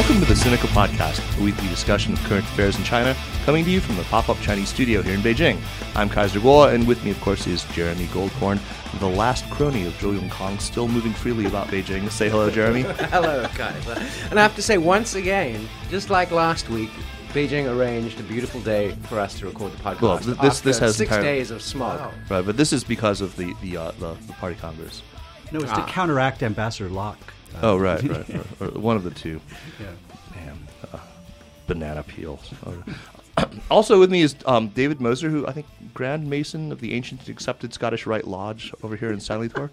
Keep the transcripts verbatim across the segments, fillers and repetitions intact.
Welcome to the Cynica Podcast, a weekly discussion of current affairs in China, coming to you from the pop-up Chinese studio here in Beijing. I'm Kaiser Guo, and with me, of course, is Jeremy Goldhorn, the last crony of Julian Kong, still moving freely about Beijing. Say hello, Jeremy. Hello, Kaiser. And I have to say, once again, just like last week, Beijing arranged a beautiful day for us to record the podcast. Well, th- this, this has six days of smog. Wow. Right, but this is because of the the, uh, the, the party Congress. No, it's ah. to counteract Ambassador Locke. Uh, oh, right, right. right. Or, or one of the two. Yeah. Damn. Uh, banana peel. Also with me is um, David Moser, who I think Grand Mason of the Ancient Accepted Scottish Rite Lodge over here in Sanlitore.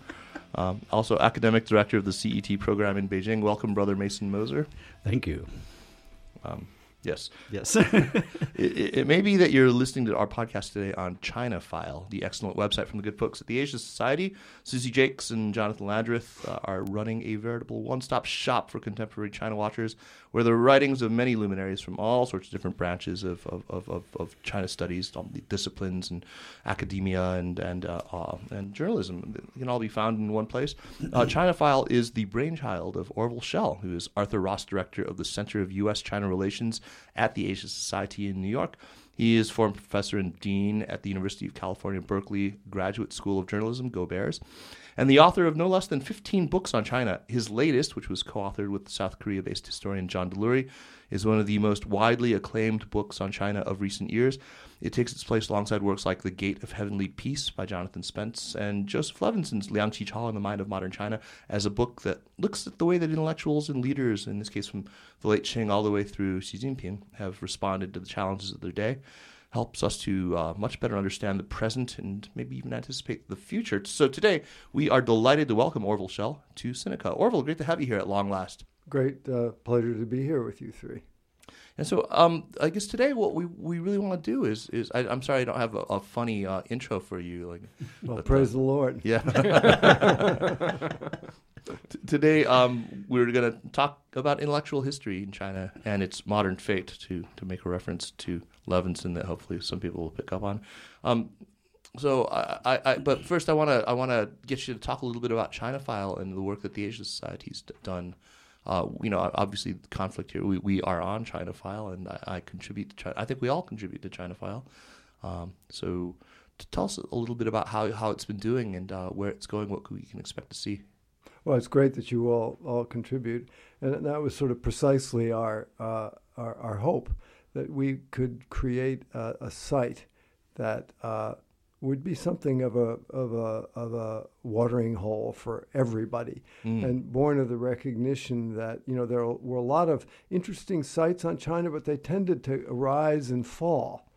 Um, also academic director of the C E T program in Beijing. Welcome, Brother Mason Moser. Thank you. Um, Yes. Yes. it, it, it may be that you're listening to our podcast today on China File, the excellent website from the good folks at the Asia Society. Susie Jakes and Jonathan Landreth uh, are running a veritable one-stop shop for contemporary China watchers, where the writings of many luminaries from all sorts of different branches of of, of, of, of China studies, disciplines, and academia, and and uh, uh, and journalism they can all be found in one place. Uh, China File is the brainchild of Orville Schell, who is Arthur Ross Director of the Center of U S-China Relations at the Asia Society in New York. He is former professor and dean at the University of California, Berkeley Graduate School of Journalism, Go Bears, and the author of no less than fifteen books on China. His latest, which was co-authored with South Korea-based historian John DeLury, is one of the most widely acclaimed books on China of recent years. It takes its place alongside works like The Gate of Heavenly Peace by Jonathan Spence and Joseph Levinson's Liang Qichao and the Mind of Modern China as a book that looks at the way that intellectuals and leaders, in this case from the late Qing all the way through Xi Jinping, have responded to the challenges of their day. Helps us to uh, much better understand the present and maybe even anticipate the future. So today, we are delighted to welcome Orville Schell to Cynica. Orville, great to have you here at long last. Great uh, pleasure to be here with you three. And so, um, I guess today what we, we really want to do is is I, I'm sorry I don't have a, a funny uh, intro for you. Like, well, praise the, the Lord. Yeah. T- today um, we're going to talk about intellectual history in China and its modern fate. To to make a reference to Levinson that hopefully some people will pick up on. Um, so, I, I, I but first I want to I want to get you to talk a little bit about China File and the work that the Asia Society's d- done. Uh, you know, obviously, the conflict here. We, we are on China File, and I, I contribute to China. I think we all contribute to China File. Um, so, to tell us a little bit about how, how it's been doing and uh, where it's going, what we can expect to see. Well, it's great that you all all contribute, and that was sort of precisely our uh, our, our hope, that we could create a, a site that uh, would be something of a of a of a watering hole for everybody, mm. and born of the recognition that you know there were a lot of interesting sites on China, but they tended to rise and fall,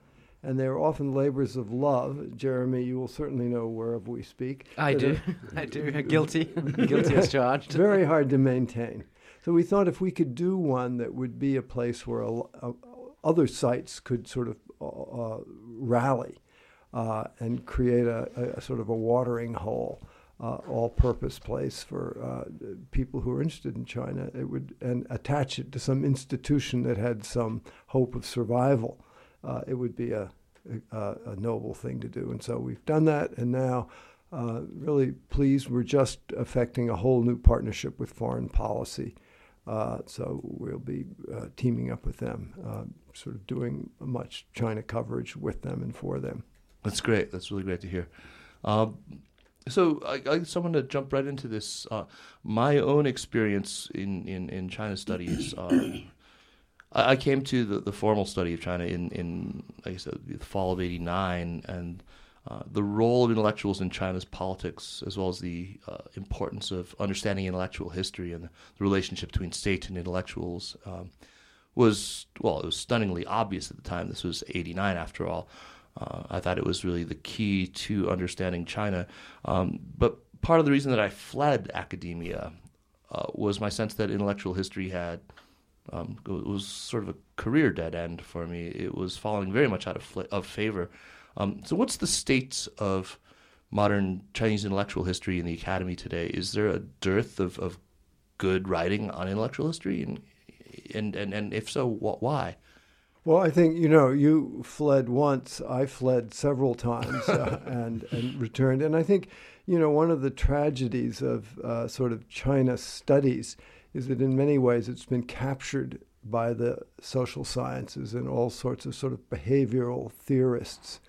and they were often labors of love. Jeremy, you will certainly know whereof we speak. I do, I do. Guilty, guilty as charged. Very hard to maintain. So we thought if we could do one that would be a place where a, a, other sites could sort of uh, rally. Uh, and create a, a sort of a watering hole, uh, all-purpose place for uh, people who are interested in China. It would and attach it to some institution that had some hope of survival. Uh, it would be a, a, a noble thing to do, and so we've done that. And now, uh, really pleased, we're just effecting a whole new partnership with foreign policy. Uh, so we'll be uh, teaming up with them, uh, sort of doing much China coverage with them and for them. That's great. That's really great to hear. Um, so I, I just want to jump right into this. Uh, my own experience in, in, in China studies, uh, I, I came to the, the formal study of China in, in like I said, the fall of eighty-nine, and uh, the role of intellectuals in China's politics, as well as the uh, importance of understanding intellectual history and the relationship between state and intellectuals um, was, well, it was stunningly obvious at the time. This was eighty-nine, after all. Uh, I thought it was really the key to understanding China. Um, but part of the reason that I fled academia uh, was my sense that intellectual history had um, was sort of a career dead end for me. It was falling very much out of, fl- of favor. Um, so what's the state of modern Chinese intellectual history in the academy today? Is there a dearth of, of good writing on intellectual history? And, and, and, and if so, what, why? Well, I think, you know, you fled once, I fled several times uh, and, and returned. And I think, you know, one of the tragedies of uh, sort of China studies is that in many ways it's been captured by the social sciences and all sorts of sort of behavioral theorists.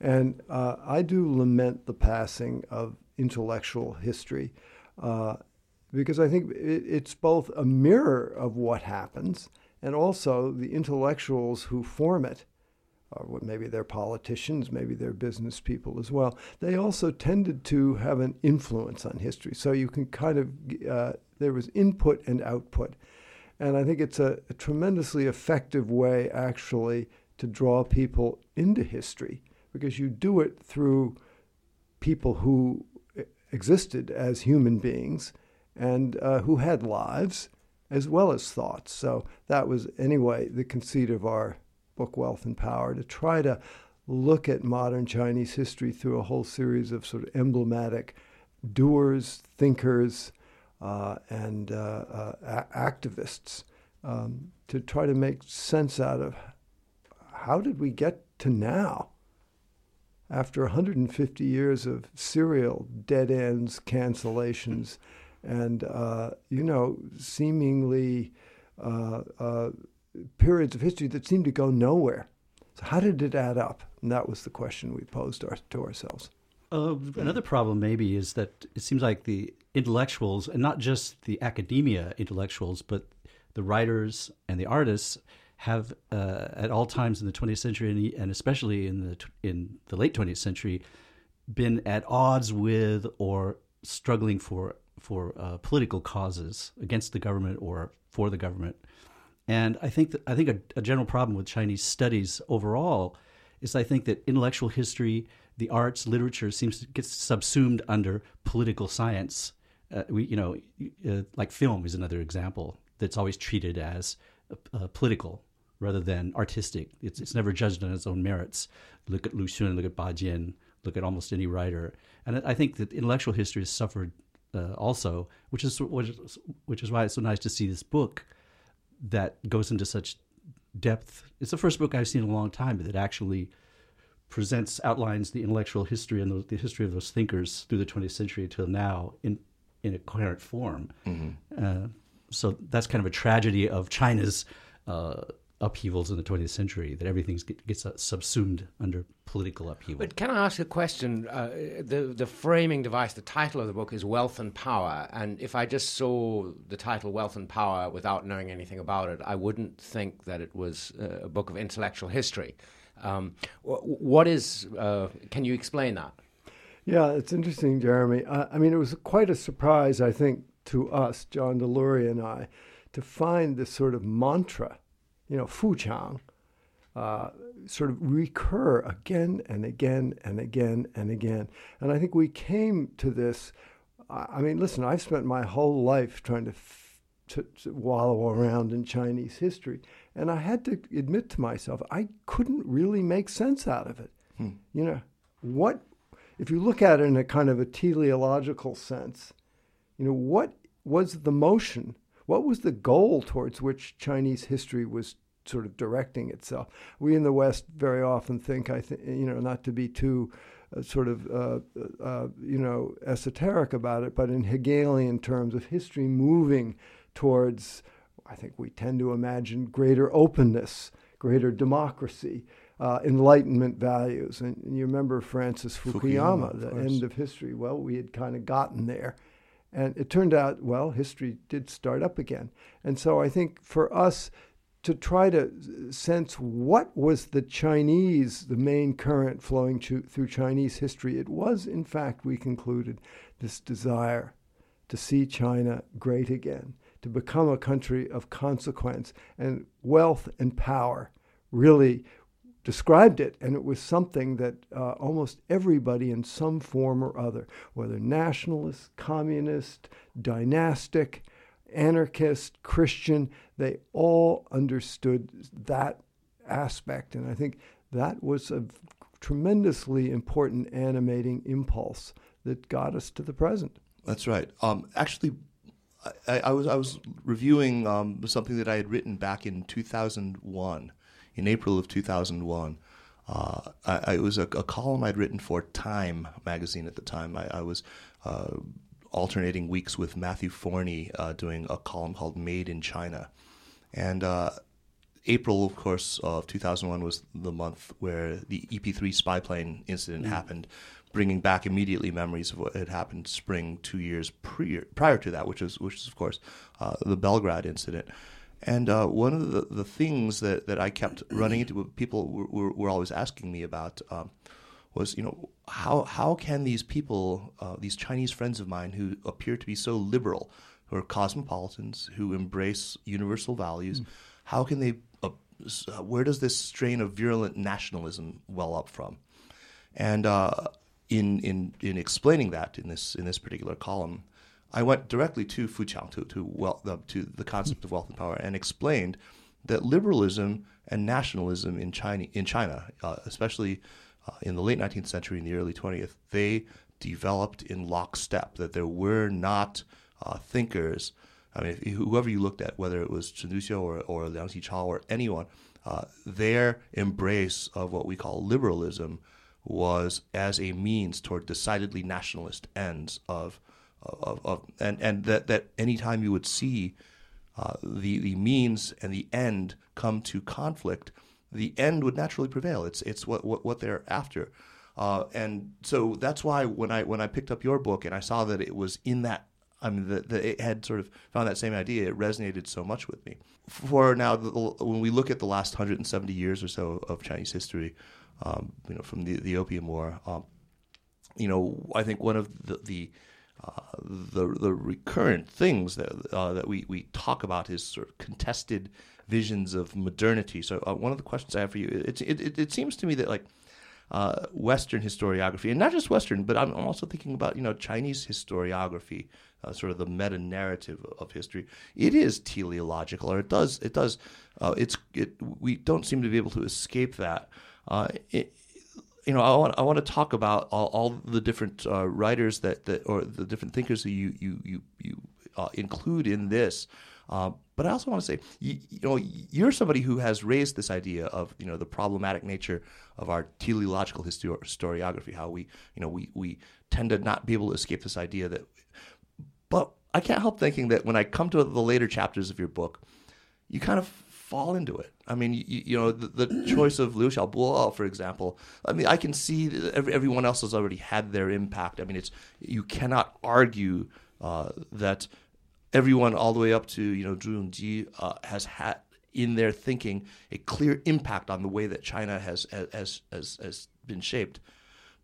And uh, I do lament the passing of intellectual history uh, because I think it, it's both a mirror of what happens and also the intellectuals who form it, or maybe they're politicians, maybe they're business people as well, they also tended to have an influence on history. So you can kind of, uh, there was input and output. And I think it's a, a tremendously effective way, actually, to draw people into history, because you do it through people who existed as human beings and uh, who had lives as well as thoughts. So that was, anyway, the conceit of our book, Wealth and Power, to try to look at modern Chinese history through a whole series of sort of emblematic doers, thinkers, Uh, and uh, uh, activists um, to try to make sense out of how did we get to now after one hundred fifty years of serial dead ends, cancellations, and, uh, you know, seemingly uh, uh, periods of history that seem to go nowhere. So how did it add up? And that was the question we posed our, to ourselves. Uh, another problem maybe is that it seems like the intellectuals, and not just the academia intellectuals, but the writers and the artists have uh, at all times in the twentieth century and especially in the in the late twentieth century been at odds with or struggling for for uh, political causes against the government or for the government. And I think that, I think a, a general problem with Chinese studies overall is I think that intellectual history, the arts, literature seems to get subsumed under political science. Uh, we, you know, uh, like film is another example that's always treated as uh, political rather than artistic. It's it's never judged on its own merits. Look at Lu Xun, look at Ba Jin, look at almost any writer. And I think that intellectual history has suffered uh, also, which is which is why it's so nice to see this book that goes into such depth. It's the first book I've seen in a long time that actually presents, outlines the intellectual history and the, the history of those thinkers through the twentieth century till now in, in a coherent form. Mm-hmm. Uh, so that's kind of a tragedy of China's uh, upheavals in the twentieth century, that everything get, gets uh, subsumed under political upheaval. But can I ask a question? Uh, the, the framing device, the title of the book is Wealth and Power. And if I just saw the title Wealth and Power without knowing anything about it, I wouldn't think that it was a book of intellectual history. Um, what is, uh, can you explain that? Yeah, it's interesting, Jeremy. I, I mean, it was quite a surprise, I think, to us, John DeLury and I, to find this sort of mantra, you know, fuchang, uh, sort of recur again and again and again and again. And I think we came to this, I mean, listen, I've spent my whole life trying to f- To, to wallow around in Chinese history. And I had to admit to myself, I couldn't really make sense out of it. Hmm. You know, what, if you look at it in a kind of a teleological sense, you know, what was the motion? What was the goal towards which Chinese history was sort of directing itself? We in the West very often think, I think, you know, not to be too uh, sort of, uh, uh, you know, esoteric about it, but in Hegelian terms of history moving towards, I think we tend to imagine greater openness, greater democracy, uh, enlightenment values. And, and you remember Francis Fukuyama, Fukuyama the end of history. Well, we had kind of gotten there. And it turned out, well, history did start up again. And so I think for us to try to sense what was the Chinese, the main current flowing to, through Chinese history, it was, in fact, we concluded, this desire to see China great again, to become a country of consequence. And Wealth and Power really described it. And it was something that uh, almost everybody in some form or other, whether nationalist, communist, dynastic, anarchist, Christian, they all understood that aspect. And I think that was a tremendously important animating impulse that got us to the present. That's right. Um, actually, I, I was I was reviewing um, something that I had written back in two thousand one, in April of two thousand one. Uh, I, I, it was a, a column I'd written for Time magazine at the time. I, I was uh, alternating weeks with Matthew Forney uh, doing a column called Made in China. And uh, April, of course, of two thousand one was the month where the E P three spy plane incident mm. happened, bringing back immediately memories of what had happened spring two years prior, prior to that, which is, which is of course, uh, the Belgrade incident. And uh, one of the, the things that, that I kept running into, people were, were, were always asking me about, um, was, you know, how how can these people, uh, these Chinese friends of mine who appear to be so liberal, who are cosmopolitans, who embrace universal values, mm. how can they, uh, where does this strain of virulent nationalism well up from? And uh, in in in explaining that in this in this particular column, I went directly to Fuqiang, to to, wealth, uh, to the concept of wealth and power, and explained that liberalism and nationalism in China, in China, uh, especially uh, in the late nineteenth century and the early twentieth, they developed in lockstep. That there were not uh, thinkers. I mean, if, whoever you looked at, whether it was Chen Duxiu or, or Liang Qichao or anyone, uh, their embrace of what we call liberalism was as a means toward decidedly nationalist ends of. Of, of and, and that, that any time you would see uh, the the means and the end come to conflict, the end would naturally prevail. It's it's what what, what they're after, uh, and so that's why when I when I picked up your book and I saw that it was in that, I mean that it had sort of found that same idea, it resonated so much with me. For now, the, when we look at the last one hundred seventy years or so of Chinese history, um, you know, from the the Opium War, um, you know, I think one of the, the Uh, the the recurrent things that uh, that we, we talk about is sort of contested visions of modernity. So uh, one of the questions I have for you, it it, it, it seems to me that like uh, Western historiography, and not just Western, but I'm also thinking about, you know, Chinese historiography, uh, sort of the meta narrative of history. It is teleological, or it does it does uh, it's it we don't seem to be able to escape that. Uh, it, You know, I want I want to talk about all, all the different uh, writers that, that or the different thinkers that you you you you uh, include in this, uh, but I also want to say you, you know you're somebody who has raised this idea of, you know, the problematic nature of our teleological histori- historiography, how we you know we we tend to not be able to escape this idea that, but I can't help thinking that when I come to the later chapters of your book, you kind of fall into it. I mean, you, you know, the, the choice of Liu Xiaobo, for example. I mean, I can see that every, everyone else has already had their impact. I mean, it's you cannot argue uh, that everyone all the way up to, you know, Zhu Rongji uh, has had in their thinking a clear impact on the way that China has has has, has been shaped.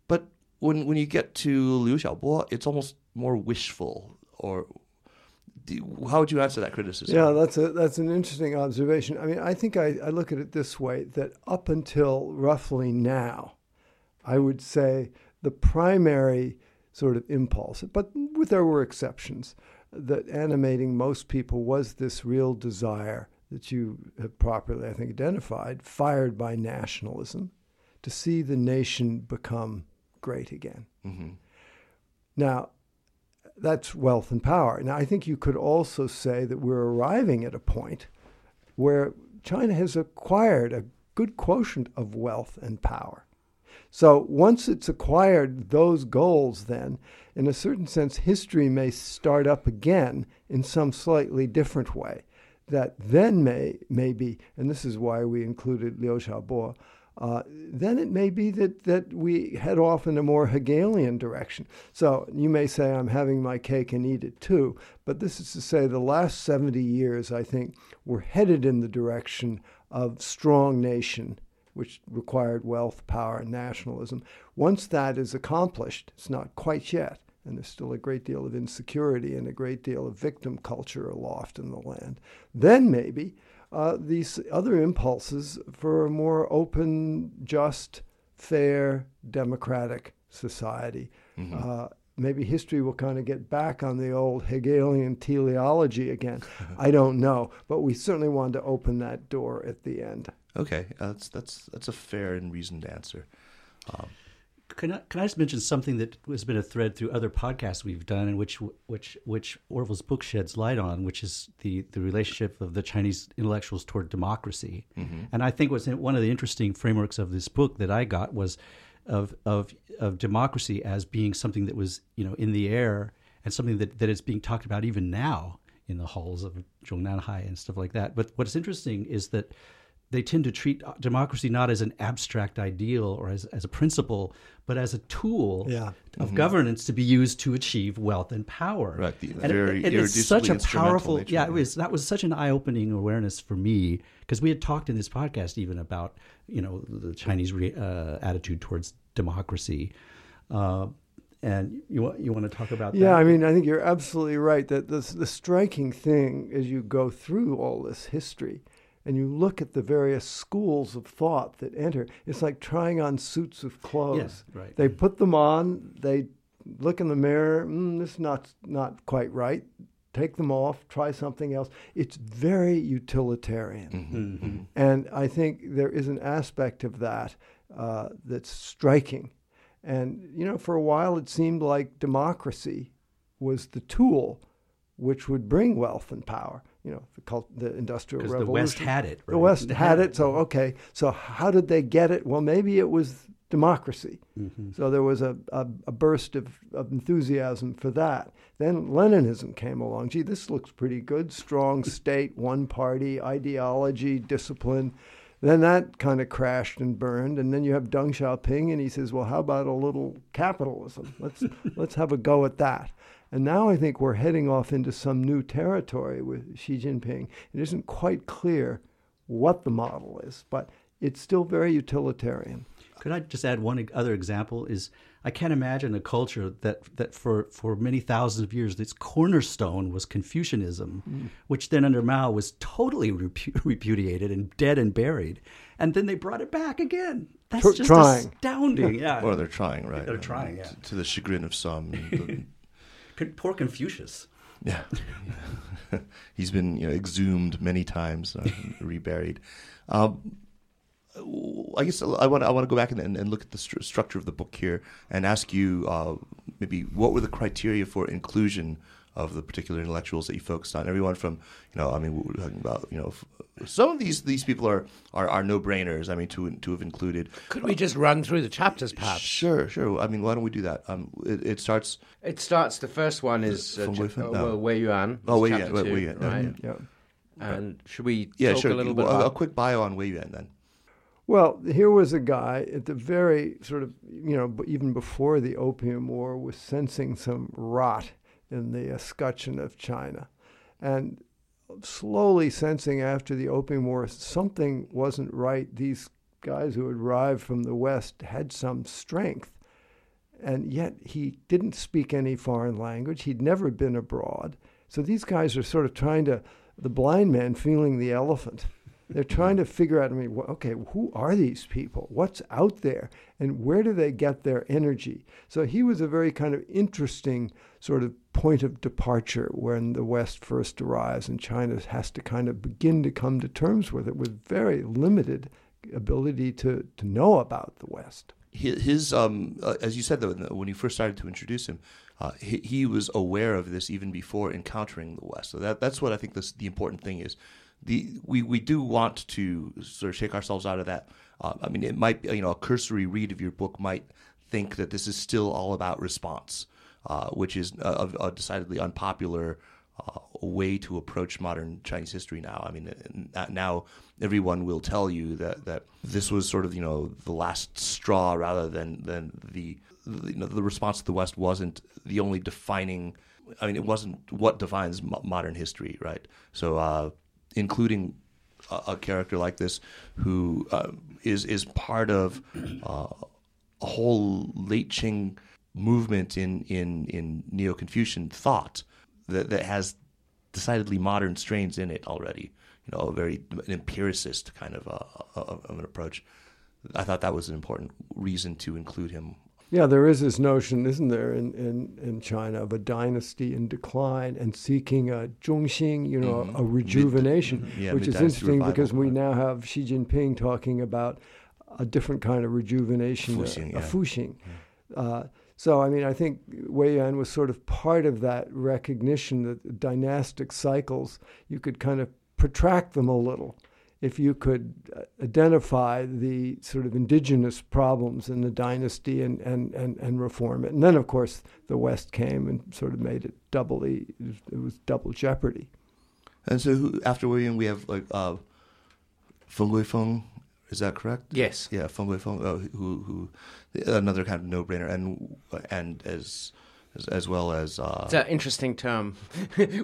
But when when you get to Liu Xiaobo, it's almost more wishful. Or how would you answer that criticism? Yeah, that's a that's an interesting observation. I mean, I think I, I look at it this way, that up until roughly now, I would say the primary sort of impulse, but there were exceptions, that animating most people was this real desire that you have properly, I think, identified, fired by nationalism, to see the nation become great again. Mm-hmm. Now, that's wealth and power. Now, I think you could also say that we're arriving at a point where China has acquired a good quotient of wealth and power. So once it's acquired those goals, then, in a certain sense, history may start up again in some slightly different way that then may, may be, and this is why we included Liu Xiaobo, Uh, then it may be that, that we head off in a more Hegelian direction. So you may say, I'm having my cake and eat it too. But this is to say the last seventy years, I think, were headed in the direction of strong nation, which required wealth, power, and nationalism. Once that is accomplished, it's not quite yet, and there's still a great deal of insecurity and a great deal of victim culture aloft in the land, then maybe Uh, these other impulses for a more open, just, fair, democratic society. Mm-hmm. Uh, maybe history will kind of get back on the old Hegelian teleology again. I don't know, but we certainly wanted to open that door at the end. Okay, uh, that's that's that's a fair and reasoned answer. Um, Can I, can I just mention something that has been a thread through other podcasts we've done, and which which which Orville's book sheds light on, which is the, the relationship of the Chinese intellectuals toward democracy. Mm-hmm. And I think what's in, one of the interesting frameworks of this book that I got was of of of democracy as being something that was, you know, in the air and something that, that is being talked about even now in the halls of Zhongnanhai and stuff like that. But what's interesting is that they tend to treat democracy not as an abstract ideal or as, as a principle, but as a tool yeah. of mm-hmm. governance to be used to achieve wealth and power. Right. The, and very it, it is such a powerful, nature, yeah, it was, that was such an eye-opening awareness for me, because we had talked in this podcast even about, you know, the Chinese re, uh, attitude towards democracy. Uh, and you, you want to talk about that? Yeah, I mean, I think you're absolutely right that this, the striking thing as you go through all this history and you look at the various schools of thought that enter, it's like trying on suits of clothes. Yeah, right. They put them on, they look in the mirror, mm, this is not, not quite right, take them off, try something else. It's very utilitarian. Mm-hmm, mm-hmm. And I think there is an aspect of that uh, that's striking. And, you know, for a while it seemed like democracy was the tool which would bring wealth and power. You know, the, cult, the Industrial Revolution. Because the West had it. Right? The West had it. So, okay. So how did they get it? Well, maybe it was democracy. Mm-hmm. So there was a, a, a burst of, of enthusiasm for that. Then Leninism came along. Gee, this looks pretty good. Strong state, one party, ideology, discipline. Then that kind of crashed and burned. And then you have Deng Xiaoping, and he says, well, how about a little capitalism? Let's let's have a go at that. And now I think we're heading off into some new territory with Xi Jinping. It isn't quite clear what the model is, but it's still very utilitarian. Could I just add one other example? Is I can't imagine a culture that that for, for many thousands of years, its cornerstone was Confucianism, mm. which then under Mao was totally repudiated and dead and buried. And then they brought it back again. That's Tr- just trying. astounding. Yeah. Or they're trying, right? They're trying, I mean, yeah. To, to the chagrin of some. The, Poor Confucius. Yeah. He's been, you know, exhumed many times, uh, reburied. Um, I guess I want to, I want to go back and, and look at the st- structure of the book here and ask you uh, maybe what were the criteria for inclusion of the particular intellectuals that you focused on? Everyone from, you know, I mean, we're talking about, you know, some of these these people are are, are no-brainers, I mean, to to have included. Could we just run through the chapters, perhaps? Sure, sure. I mean, why don't we do that? Um, It, it starts... It starts, the first one is uh, J- no. well, Wei Yuan. Oh, Wei Yuan, Wei Yuan. Right? Yeah. And should we yeah, talk sure. a little bit well, about... A quick bio on Wei Yuan, then. Well, here was a guy at the very sort of, you know, even before the Opium War, was sensing some rot in the escutcheon of China. And slowly sensing after the Opium War, something wasn't right. These guys who had arrived from the West had some strength. And yet he didn't speak any foreign language. He'd never been abroad. So these guys are sort of trying to, the blind man feeling the elephant. They're trying to figure out, I mean, okay, who are these people? What's out there? And where do they get their energy? So he was a very kind of interesting sort of point of departure when the West first arrives and China has to kind of begin to come to terms with it with very limited ability to, to know about the West. His, um, uh, as you said, though, when you first started to introduce him, uh, he, he was aware of this even before encountering the West. So that that's what I think this, the important thing is. The, we, we do want to sort of shake ourselves out of that. Uh, I mean, it might be, you know, a cursory read of your book might think that this is still all about response, uh, which is a, a decidedly unpopular uh, way to approach modern Chinese history now. I mean, now everyone will tell you that, that this was sort of, you know, the last straw rather than, than the, the, you know, the response to the West wasn't the only defining, I mean, it wasn't what defines mo- modern history, right? So, uh, including a, a character like this who uh, is is part of uh, a whole late Qing movement in, in, in neo-Confucian thought that, that has decidedly modern strains in it already, you know, a very an empiricist kind of, a, a, of an approach. I thought that was an important reason to include him. Yeah, there is this notion, isn't there, in, in, in China of a dynasty in decline and seeking a zhongxing, you know, mm-hmm. a rejuvenation, mid, yeah, which is interesting revival, because we right. now have Xi Jinping talking about a different kind of rejuvenation, fuxing, a, a yeah. fuxing. Yeah. Uh, so, I mean, I think Wei Yuan was sort of part of that recognition that dynastic cycles, you could kind of protract them a little if you could identify the sort of indigenous problems in the dynasty and, and, and, and reform it. And then, of course, the West came and sort of made it doubly, it was double jeopardy. And so who, after William, we have like uh, Feng Gui Feng, is that correct? Yes. Yeah, Feng Gui Feng, uh, who, who, another kind of no-brainer, and and as... As, as well as... Uh, it's an interesting term,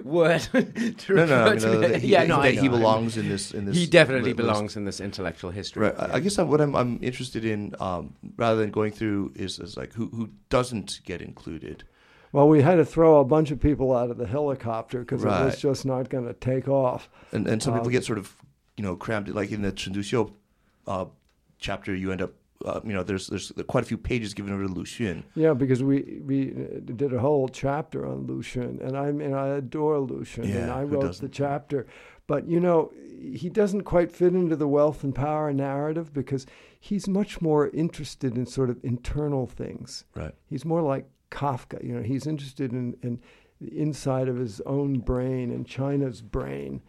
word to no, refer no, no, I mean, to. No, he, yeah, no, I know. He belongs I mean, in this... In this he definitely list. belongs in this intellectual history. Right. Yeah. I guess I'm, what I'm, I'm interested in, um, rather than going through, is, is like who, who doesn't get included. Well, we had to throw a bunch of people out of the helicopter because right. it was just not going to take off. And and some um, people get sort of, you know, crammed. Like in the Chen Duxiu uh, chapter, you end up... Uh, you know, there's there's quite a few pages given over to Lu Xun. Yeah, because we we did a whole chapter on Lu Xun, and I mean I adore Lu Xun, yeah, and I wrote the chapter. But you know, he doesn't quite fit into the wealth and power narrative because he's much more interested in sort of internal things. Right. He's more like Kafka. You know, he's interested in, in the inside of his own brain and China's brain.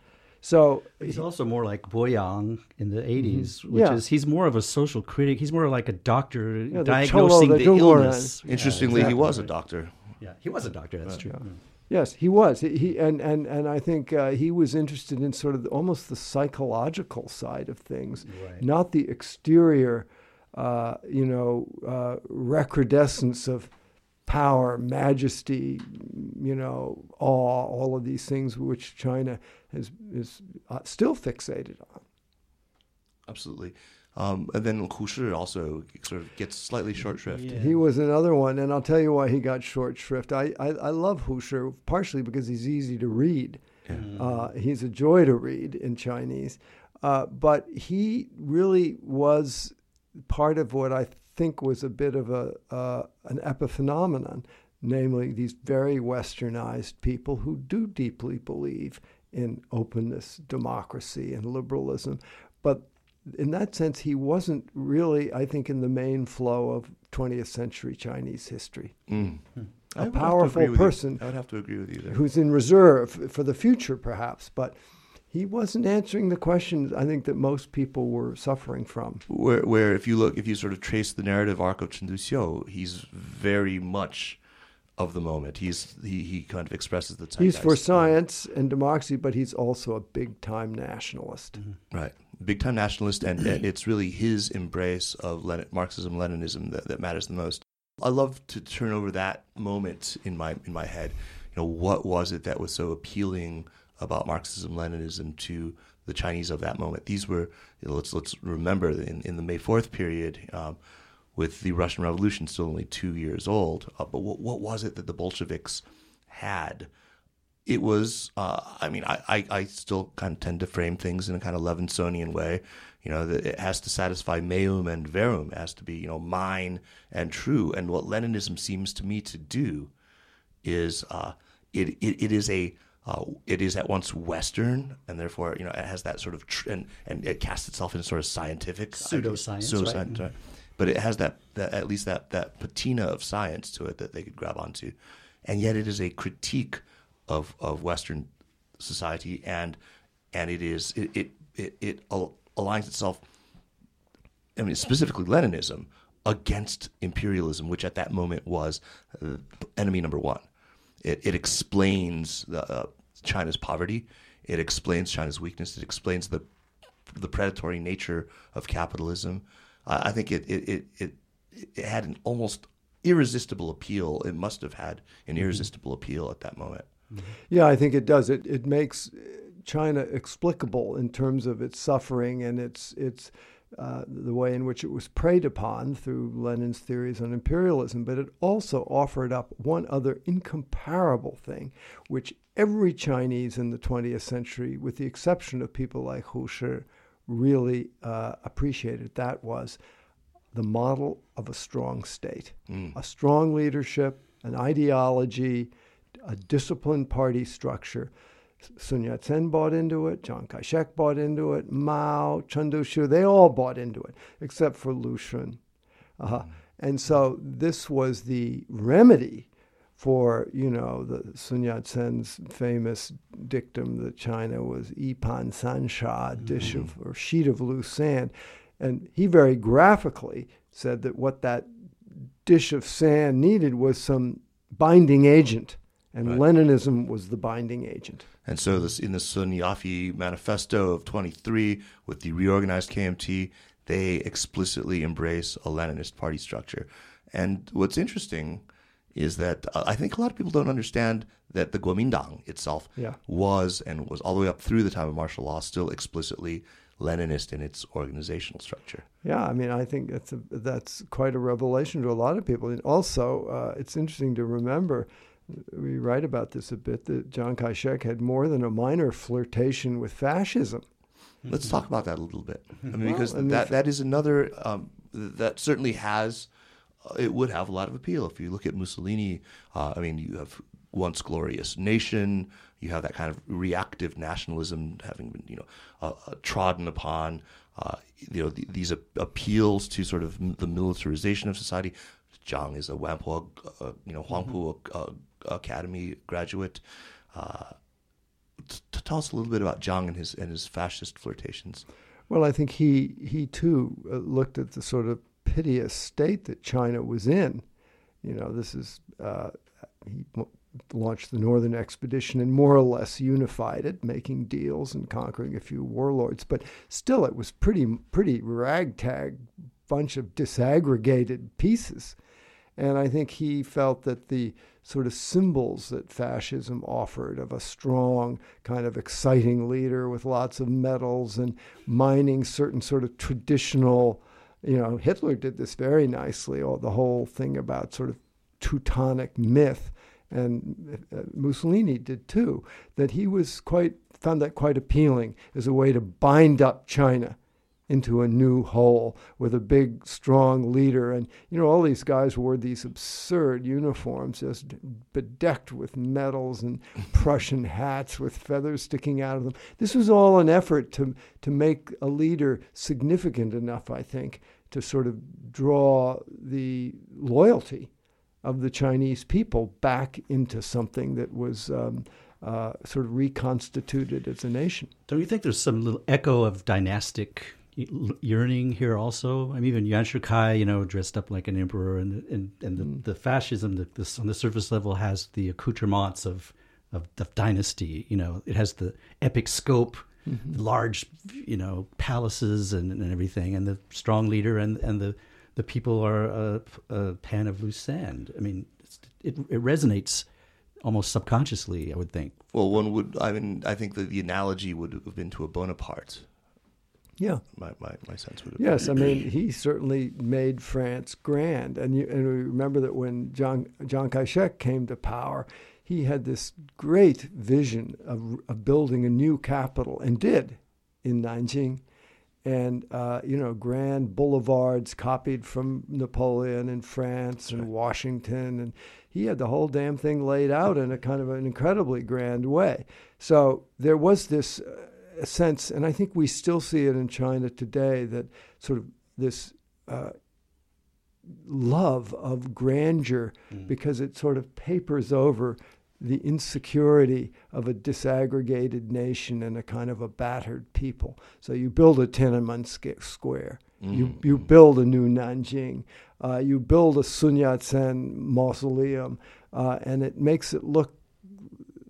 So he's he, also more like Bo Yang in the eighties, which yeah. is he's more of a social critic. He's more like a doctor yeah, diagnosing the, cholo, the, the illness. Interestingly, yeah, exactly. he was a doctor. Yeah, he was a doctor. That's right. true. Yeah. Yes, he was. He, he and, and and I think uh, he was interested in sort of the, almost the psychological side of things, right. not the exterior, uh, you know, uh, recrudescence of power, majesty, you know, awe, all of these things which China is is uh, still fixated on. Absolutely. Um, and then Hu Shi also sort of gets slightly short shrift. Yeah. He was another one, and I'll tell you why he got short shrift. I, I, I love Hu Shi partially because he's easy to read. Yeah. Uh, he's a joy to read in Chinese. Uh, but he really was part of what I think was a bit of a uh, an epiphenomenon, namely these very westernized people who do deeply believe in openness, democracy, and liberalism. But in that sense, he wasn't really, I think, in the main flow of twentieth century Chinese history. Mm. Hmm. A powerful person. I would have to agree with you there. Who's in reserve for the future, perhaps, but he wasn't answering the questions, I think, that most people were suffering from. Where, where if you look, if you sort of trace the narrative arc of Chen Duxiu, he's very much of the moment. He's he, he kind of expresses the time. He's for science and democracy, but he's also a big-time nationalist. Mm-hmm. Right, big-time nationalist, and, and it's really his embrace of Lenin, Marxism-Leninism that, that matters the most. I love to turn over that moment in my in my head. You know, what was it that was so appealing about Marxism-Leninism to the Chinese of that moment? These were, you know, let's let's remember, in, in the May fourth period, um, with the Russian Revolution still only two years old. Uh, but what, what was it that the Bolsheviks had? It was, uh, I mean, I, I, I still kind of tend to frame things in a kind of Levinsonian way. You know, that it has to satisfy meum and verum. It has to be, you know, mine and true. And what Leninism seems to me to do is uh, it, it it is a Uh, it is at once Western, and therefore, you know, it has that sort of tr- and and it casts itself in sort of scientific pseudoscience, pseudoscience right? right? But it has that, that at least that that patina of science to it that they could grab onto, and yet it is a critique of of Western society, and and it is it it it, it al- aligns itself. I mean, specifically Leninism against imperialism, which at that moment was uh, enemy number one. It it explains the, uh, China's poverty. It explains China's weakness. It explains the the predatory nature of capitalism. Uh, I think it it, it it it had an almost irresistible appeal. It must have had an irresistible appeal at that moment. Yeah, I think it does. It it makes China explicable in terms of its suffering and its its uh, the way in which it was preyed upon through Lenin's theories on imperialism, but it also offered up one other incomparable thing, which every Chinese in the twentieth century, with the exception of people like Hu Shi, really uh, appreciated. That was the model of a strong state, mm. a strong leadership, an ideology, a disciplined party structure. Sun Yat-sen bought into it, Chiang Kai-shek bought into it, Mao, Chen Duxiu, they all bought into it, except for Lu Xun. Uh-huh. Mm-hmm. And so this was the remedy for, you know, the Sun Yat-sen's famous dictum that China was Yipan Sansha, a dish of, or sheet of loose sand. And he very graphically said that what that dish of sand needed was some binding agent, and right. Leninism was the binding agent. And so this, in the Sun Yat-sen manifesto of twenty-three with the reorganized K M T, they explicitly embrace a Leninist party structure. And what's interesting is that uh, I think a lot of people don't understand that the Kuomintang itself yeah. was and was all the way up through the time of martial law still explicitly Leninist in its organizational structure. Yeah, I mean, I think that's a, that's quite a revelation to a lot of people. And also, uh, it's interesting to remember, we write about this a bit, that Chiang Kai-shek had more than a minor flirtation with fascism. Let's talk about that a little bit. I mean, well, because I mean, that, that is another, um, that certainly has, uh, it would have a lot of appeal. If you look at Mussolini, uh, I mean, you have Once Glorious Nation, you have that kind of reactive nationalism having been, you know, uh, uh, trodden upon, uh, you know, the, these a- appeals to sort of m- the militarization of society. Zhang is a Whampoa, uh, you know, Huangpu mm-hmm. uh, Academy graduate. Uh, t- t- tell us a little bit about Zhang and his and his fascist flirtations. Well, I think he he too uh, looked at the sort of piteous state that China was in. You know, this is uh, he. launched the Northern Expedition and more or less unified it, making deals and conquering a few warlords. But still, it was pretty pretty ragtag bunch of disaggregated pieces. And I think he felt that the sort of symbols that fascism offered of a strong, kind of exciting leader with lots of medals and mining certain sort of traditional, you know, Hitler did this very nicely, all the whole thing about sort of Teutonic myth. And Mussolini did too, that he was quite found that quite appealing as a way to bind up China into a new whole with a big, strong leader. And, you know, all these guys wore these absurd uniforms, just bedecked with medals and Prussian hats with feathers sticking out of them. This was all an effort to to make a leader significant enough, I think, to sort of draw the loyalty of the Chinese people back into something that was um, uh, sort of reconstituted as a nation. Don't you think there's some little echo of dynastic yearning here also? I mean, even Yuan Shikai, you know, dressed up like an emperor, and and, and the, mm. the fascism that this, on the surface level has the accoutrements of, of of dynasty. You know, it has the epic scope, mm-hmm. large, you know, palaces and, and everything, and the strong leader and and the the people are a, a pan of loose sand. I mean, it's, it, it resonates almost subconsciously, I would think. Well, one would, I mean, I think that the analogy would have been to a Bonaparte. Yeah. My my, my sense would have yes, been. Yes, I mean, he certainly made France grand. And you, and remember that when John, Chiang Kai-shek came to power, he had this great vision of, of building a new capital, and did, in Nanjing. And, uh, you know, grand boulevards copied from Napoleon and France and right. Washington. And he had the whole damn thing laid out in a kind of an incredibly grand way. So there was this uh, sense, and I think we still see it in China today, that sort of this uh, love of grandeur, mm. because it sort of papers over the insecurity of a disaggregated nation and a kind of a battered people. So you build a Tiananmen Square, mm. you you build a new Nanjing, uh, you build a Sun Yat-sen mausoleum, uh, and it makes it look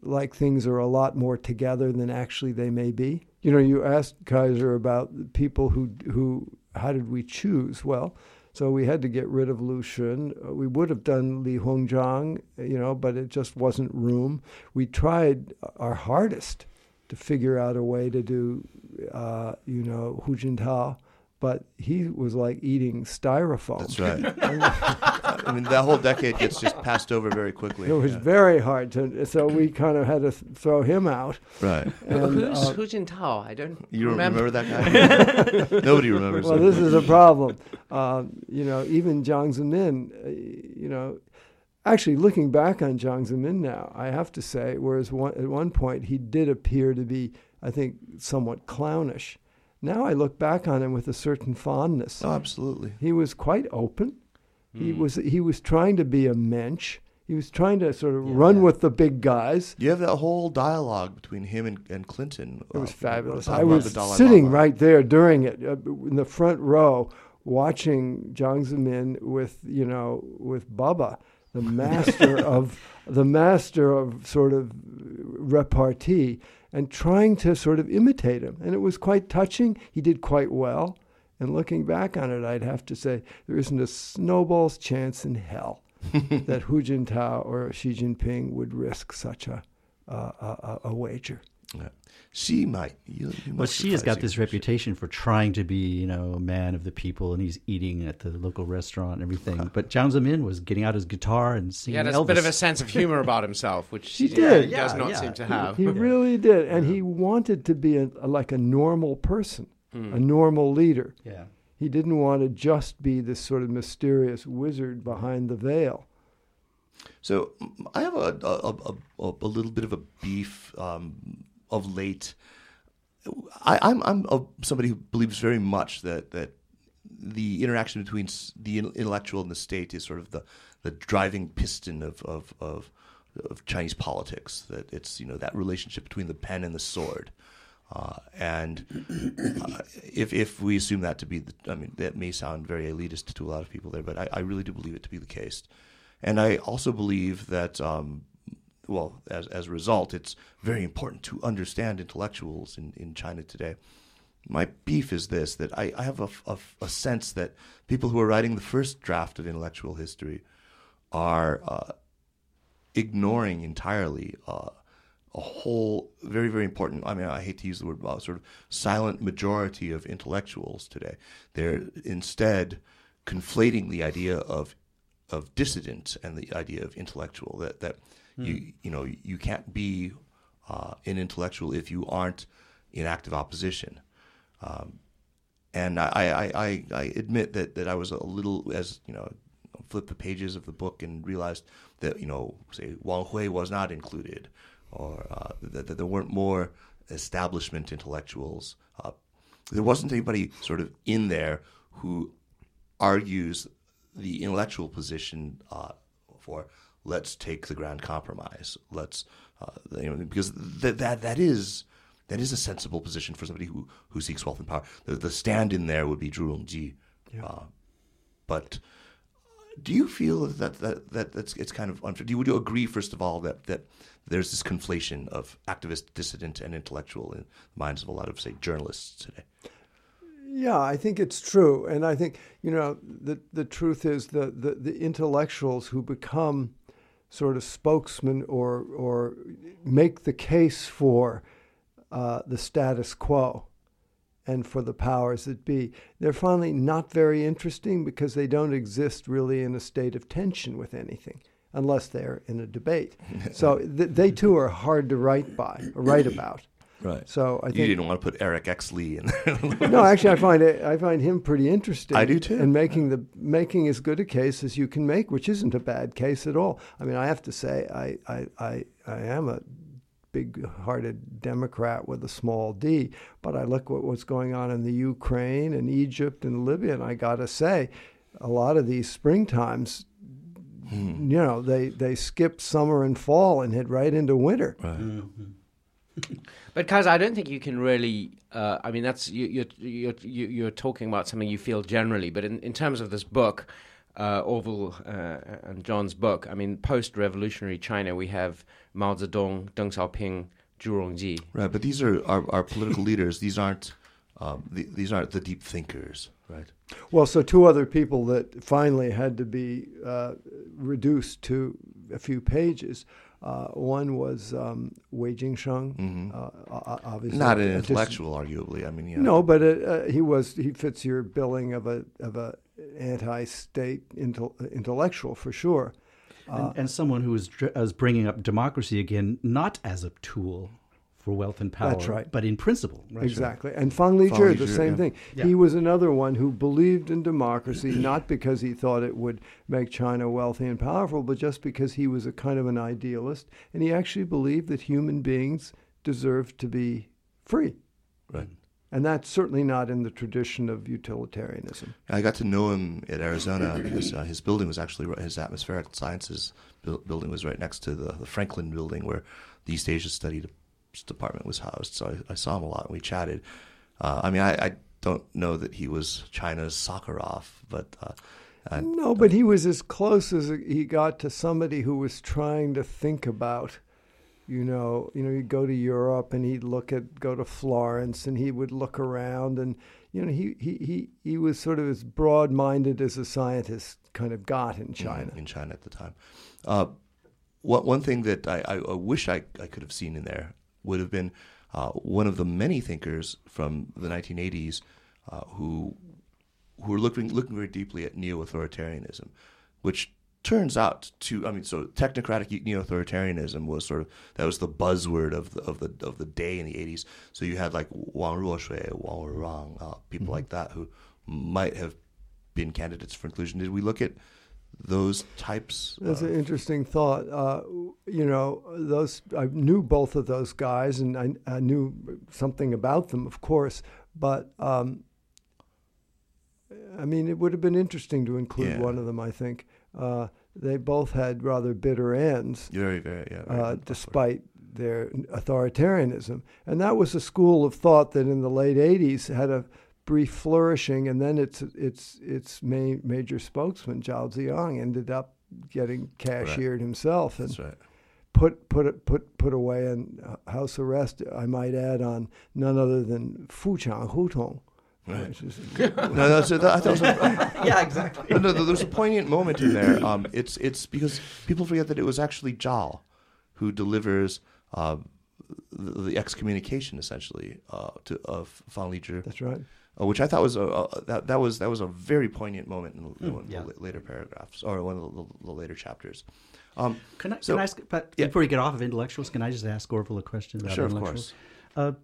like things are a lot more together than actually they may be. You know, you asked Kaiser about people who who how did we choose? Well, so we had to get rid of Lu Xun. We would have done Li Hongzhang, you know, but it just wasn't room. We tried our hardest to figure out a way to do, uh, you know, Hu Jintao, but he was like eating styrofoam. That's right. I mean, that whole decade gets just passed over very quickly. It was yeah. very hard to, so we kind of had to th- throw him out. Right. And, Who's uh, Hu Jintao? I don't you remember. You don't remember that guy? Nobody remembers Well, him. This is a problem. Um, you know, even Jiang Zemin, uh, you know, actually looking back on Jiang Zemin now, I have to say, whereas one, at one point he did appear to be, I think, somewhat clownish. Now I look back on him with a certain fondness. Oh, absolutely. He was quite open. He was he was trying to be a mensch. He was trying to sort of yeah, run yeah. with the big guys. You have that whole dialogue between him and, and Clinton. It was uh, fabulous. I was sitting Lama. right there during it, uh, in the front row, watching Jiang Zemin with, you know, with Baba, the master of the master of sort of repartee, and trying to sort of imitate him. And it was quite touching. He did quite well. And looking back on it, I'd have to say there isn't a snowball's chance in hell that Hu Jintao or Xi Jinping would risk such a uh, a, a wager. Yeah. Xi might. You, you well, Xi has got this reputation for trying to be, you know, a man of the people, and he's eating at the local restaurant and everything. Uh-huh. But Jiang Zemin was getting out his guitar and singing Elvis. He had a bit of a sense of humor about himself, which he, he did. Yeah, does not yeah. seem to have. He, he really did, and yeah. he wanted to be a, a, like a normal person, mm. a normal leader. Yeah. He didn't want to just be this sort of mysterious wizard behind the veil. So I have a a, a, a little bit of a beef um, of late. I, I'm I'm a, somebody who believes very much that that the interaction between the intellectual and the state is sort of the, the driving piston of of, of of Chinese politics. That it's, you know, that relationship between the pen and the sword. Uh, and uh, if if we assume that to be, the, I mean, that may sound very elitist to a lot of people there, but I, I really do believe it to be the case. And I also believe that, um, well, as as a result, it's very important to understand intellectuals in, in China today. My beef is this, that I, I have a, a, a sense that people who are writing the first draft of intellectual history are uh, ignoring entirely uh a whole very, very important, I mean, I hate to use the word, uh, sort of silent majority of intellectuals today. They're instead conflating the idea of of dissident and the idea of intellectual, that, that mm. you you know, you can't be uh, an intellectual if you aren't in active opposition. Um, and I, I, I, I admit that, that I was a little, as, you know, flipped the pages of the book and realized that, you know, say, Wang Hui was not included, or uh, that th- there weren't more establishment intellectuals. Uh, there wasn't anybody sort of in there who argues the intellectual position uh, for let's take the grand compromise. Let's uh, you know, because th- that that is that is a sensible position for somebody who, who seeks wealth and power. The, the stand in there would be Zhu Rongji. Yeah. Uh, but do you feel that that, that that's it's kind of unfair? Do you, would you agree, first of all, that that there's this conflation of activist, dissident, and intellectual in the minds of a lot of, say, journalists today? Yeah, I think it's true. And I think, you know, the the truth is the, the, the intellectuals who become sort of spokesmen or or make the case for uh, the status quo and for the powers that be, they're finally not very interesting because they don't exist really in a state of tension with anything, unless they're in a debate. So th- they too are hard to write by, or write about. Right. So I think you didn't want to put Eric X. Lee in there. No, actually, I find it, I find him pretty interesting. I do too. And making the making as good a case as you can make, which isn't a bad case at all. I mean, I have to say, I I I, I am a big-hearted Democrat with a small d, but I look at what's going on in the Ukraine and Egypt and Libya, and I got to say, a lot of these springtimes, hmm. you know, they, they skipped summer and fall and hit right into winter. Right. Mm-hmm. But, Kaiser, I don't think you can really, uh, I mean, that's you, you're, you're, you're talking about something you feel generally, but in, in terms of this book, Uh, Orville uh, and John's book, I mean, post-revolutionary China, we have Mao Zedong, Deng Xiaoping, Zhu Rongji. Right, but these are our, our political leaders. These aren't um, the, these aren't the deep thinkers, right? Well, so two other people that finally had to be uh, reduced to a few pages. Uh, one was um, Wei Jingsheng, mm-hmm. uh, obviously not an intellectual, just, arguably. I mean, you know. No, but it, uh, he was he fits your billing of a of a. anti-state intel- intellectual for sure, uh, and, and someone who is as bringing up democracy again, not as a tool for wealth and power, that's right. but in principle, right? Exactly. Sure. And Feng Lijie, the same yeah. thing. Yeah. He was another one who believed in democracy, not because he thought it would make China wealthy and powerful, but just because he was a kind of an idealist, and he actually believed that human beings deserved to be free, right? And that's certainly not in the tradition of utilitarianism. I got to know him at Arizona because uh, his building was actually, his atmospheric sciences bu- building was right next to the, the Franklin building where the East Asia Study Department was housed. So I, I saw him a lot and we chatted. Uh, I mean, I, I don't know that he was China's Sakharov, but... Uh, I no, but he was as close as he got to somebody who was trying to think about, you know, you know, he'd go to Europe and he'd look at, go to Florence and he would look around and, you know, he he, he, he was sort of as broad-minded as a scientist kind of got in China. In, in China at the time. Uh, what, one thing that I, I, I wish I, I could have seen in there would have been uh, one of the many thinkers from the nineteen eighties uh, who... who are looking looking very deeply at neo-authoritarianism, which turns out to, I mean, so technocratic neo-authoritarianism was sort of, that was the buzzword of the, of the of the day in the eighties. So you had like Wang Ruoshui, Wang Rong, uh, people mm-hmm. like that who might have been candidates for inclusion. Did we look at those types? That's of... an interesting thought. Uh, you know, those I knew both of those guys, and I, I knew something about them, of course, but... Um, I mean, it would have been interesting to include yeah. one of them, I think. Uh, they both had rather bitter ends, very, very, yeah, very uh, despite their authoritarianism. And that was a school of thought that in the late eighties had a brief flourishing, and then its its its ma- major spokesman, Zhao Ziyang, ended up getting cashiered right. himself and right. put put put put away in house arrest, I might add, on none other than Fu Chang Hutong. Right. no, no, so that, I thought it was a, yeah, exactly. No, no, there's a poignant moment in there. Um, it's it's because people forget that it was actually Zhao who delivers uh, the, the excommunication essentially uh, to of Fang Lizhi. That's right. Uh, which I thought was a, a that that was that was a very poignant moment in the, mm, one of yeah. the later paragraphs or one of the, the, the later chapters. Um, can I so, can I ask? But yeah. before we get off of intellectuals, can I just ask Orville a question about sure, intellectuals? Sure, of course. Uh,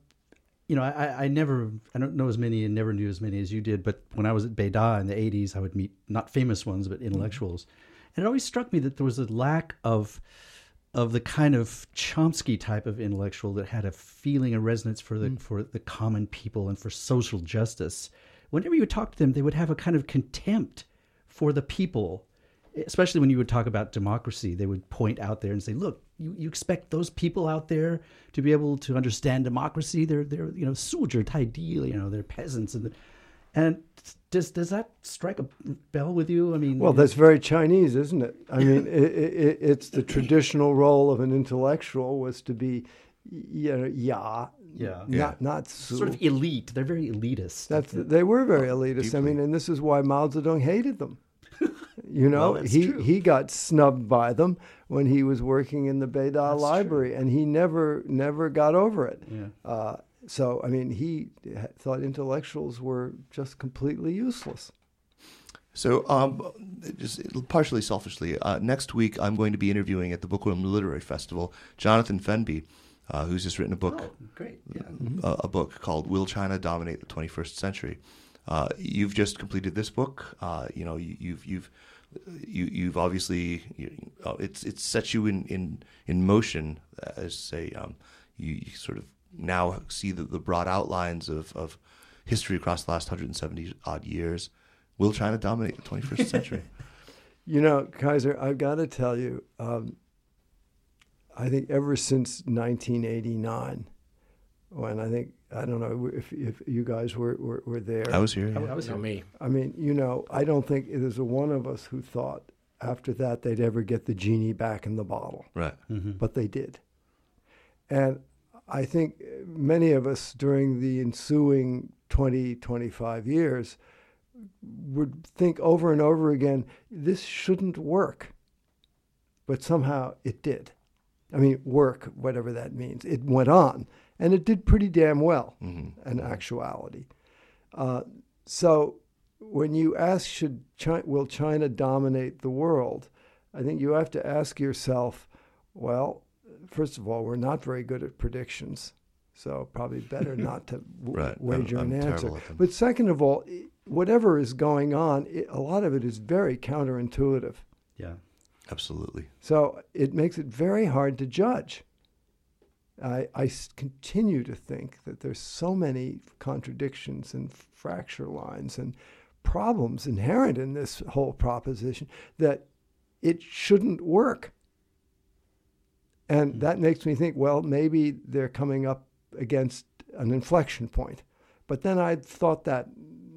You know, I, I never, I don't know as many and never knew as many as you did, but when I was at Beida in the eighties, I would meet not famous ones, but intellectuals. And it always struck me that there was a lack of of the kind of Chomsky type of intellectual that had a feeling, a resonance for the, mm. for the common people and for social justice. Whenever you would talk to them, they would have a kind of contempt for the people, especially when you would talk about democracy. They would point out there and say, look, You, you expect those people out there to be able to understand democracy? They're they're you know soldier, taidil, you know they're peasants, and the, and does does that strike a bell with you? I mean, well, that's know. very Chinese, isn't it? I mean, it, it, it's the traditional role of an intellectual was to be, you know, ya, yeah, not yeah. not su. sort of elite. They're very elitist. That's yeah. they were very elitist. Deeply. I mean, and this is why Mao Zedong hated them. You know, well, he, he got snubbed by them when he was working in the Beida that's library, true. and he never never got over it. Yeah. Uh, so, I mean, he thought intellectuals were just completely useless. So, um, just partially selfishly, uh, next week I'm going to be interviewing at the Bookworm Literary Festival Jonathan Fenby, uh, who's just written a book, oh, great. Yeah. A, a book called "Will China Dominate the twenty-first century?" Uh, you've just completed this book. Uh, you know, you, you've you've you, you've obviously you, uh, it's it's set you in in, in motion as say um, you, you sort of now see the, the broad outlines of, of history across the last one hundred seventy odd years. Will China dominate the twenty-first century? You know, Kaiser, I've got to tell you, um, I think ever since nineteen eighty-nine, when I think. I don't know if if you guys were, were, were there. I was here. Yeah. I, I was here. Me. I mean, you know, I don't think there's a one of us who thought after that they'd ever get the genie back in the bottle. Right. Mm-hmm. But they did. And I think many of us during the ensuing twenty, twenty-five years would think over and over again, this shouldn't work. But somehow it did. I mean, work, whatever that means. It went on. And it did pretty damn well, mm-hmm. in actuality. Uh, so when you ask, should China, will China dominate the world, I think you have to ask yourself, well, first of all, we're not very good at predictions, so probably better not to w- right. wager I'm, I'm an answer. But second of all, whatever is going on, it, a lot of it is very counterintuitive. Yeah, absolutely. So it makes it very hard to judge. I, I continue to think that there's so many contradictions and fracture lines and problems inherent in this whole proposition that it shouldn't work. And mm-hmm. that makes me think, well, maybe they're coming up against an inflection point. But then I'd thought that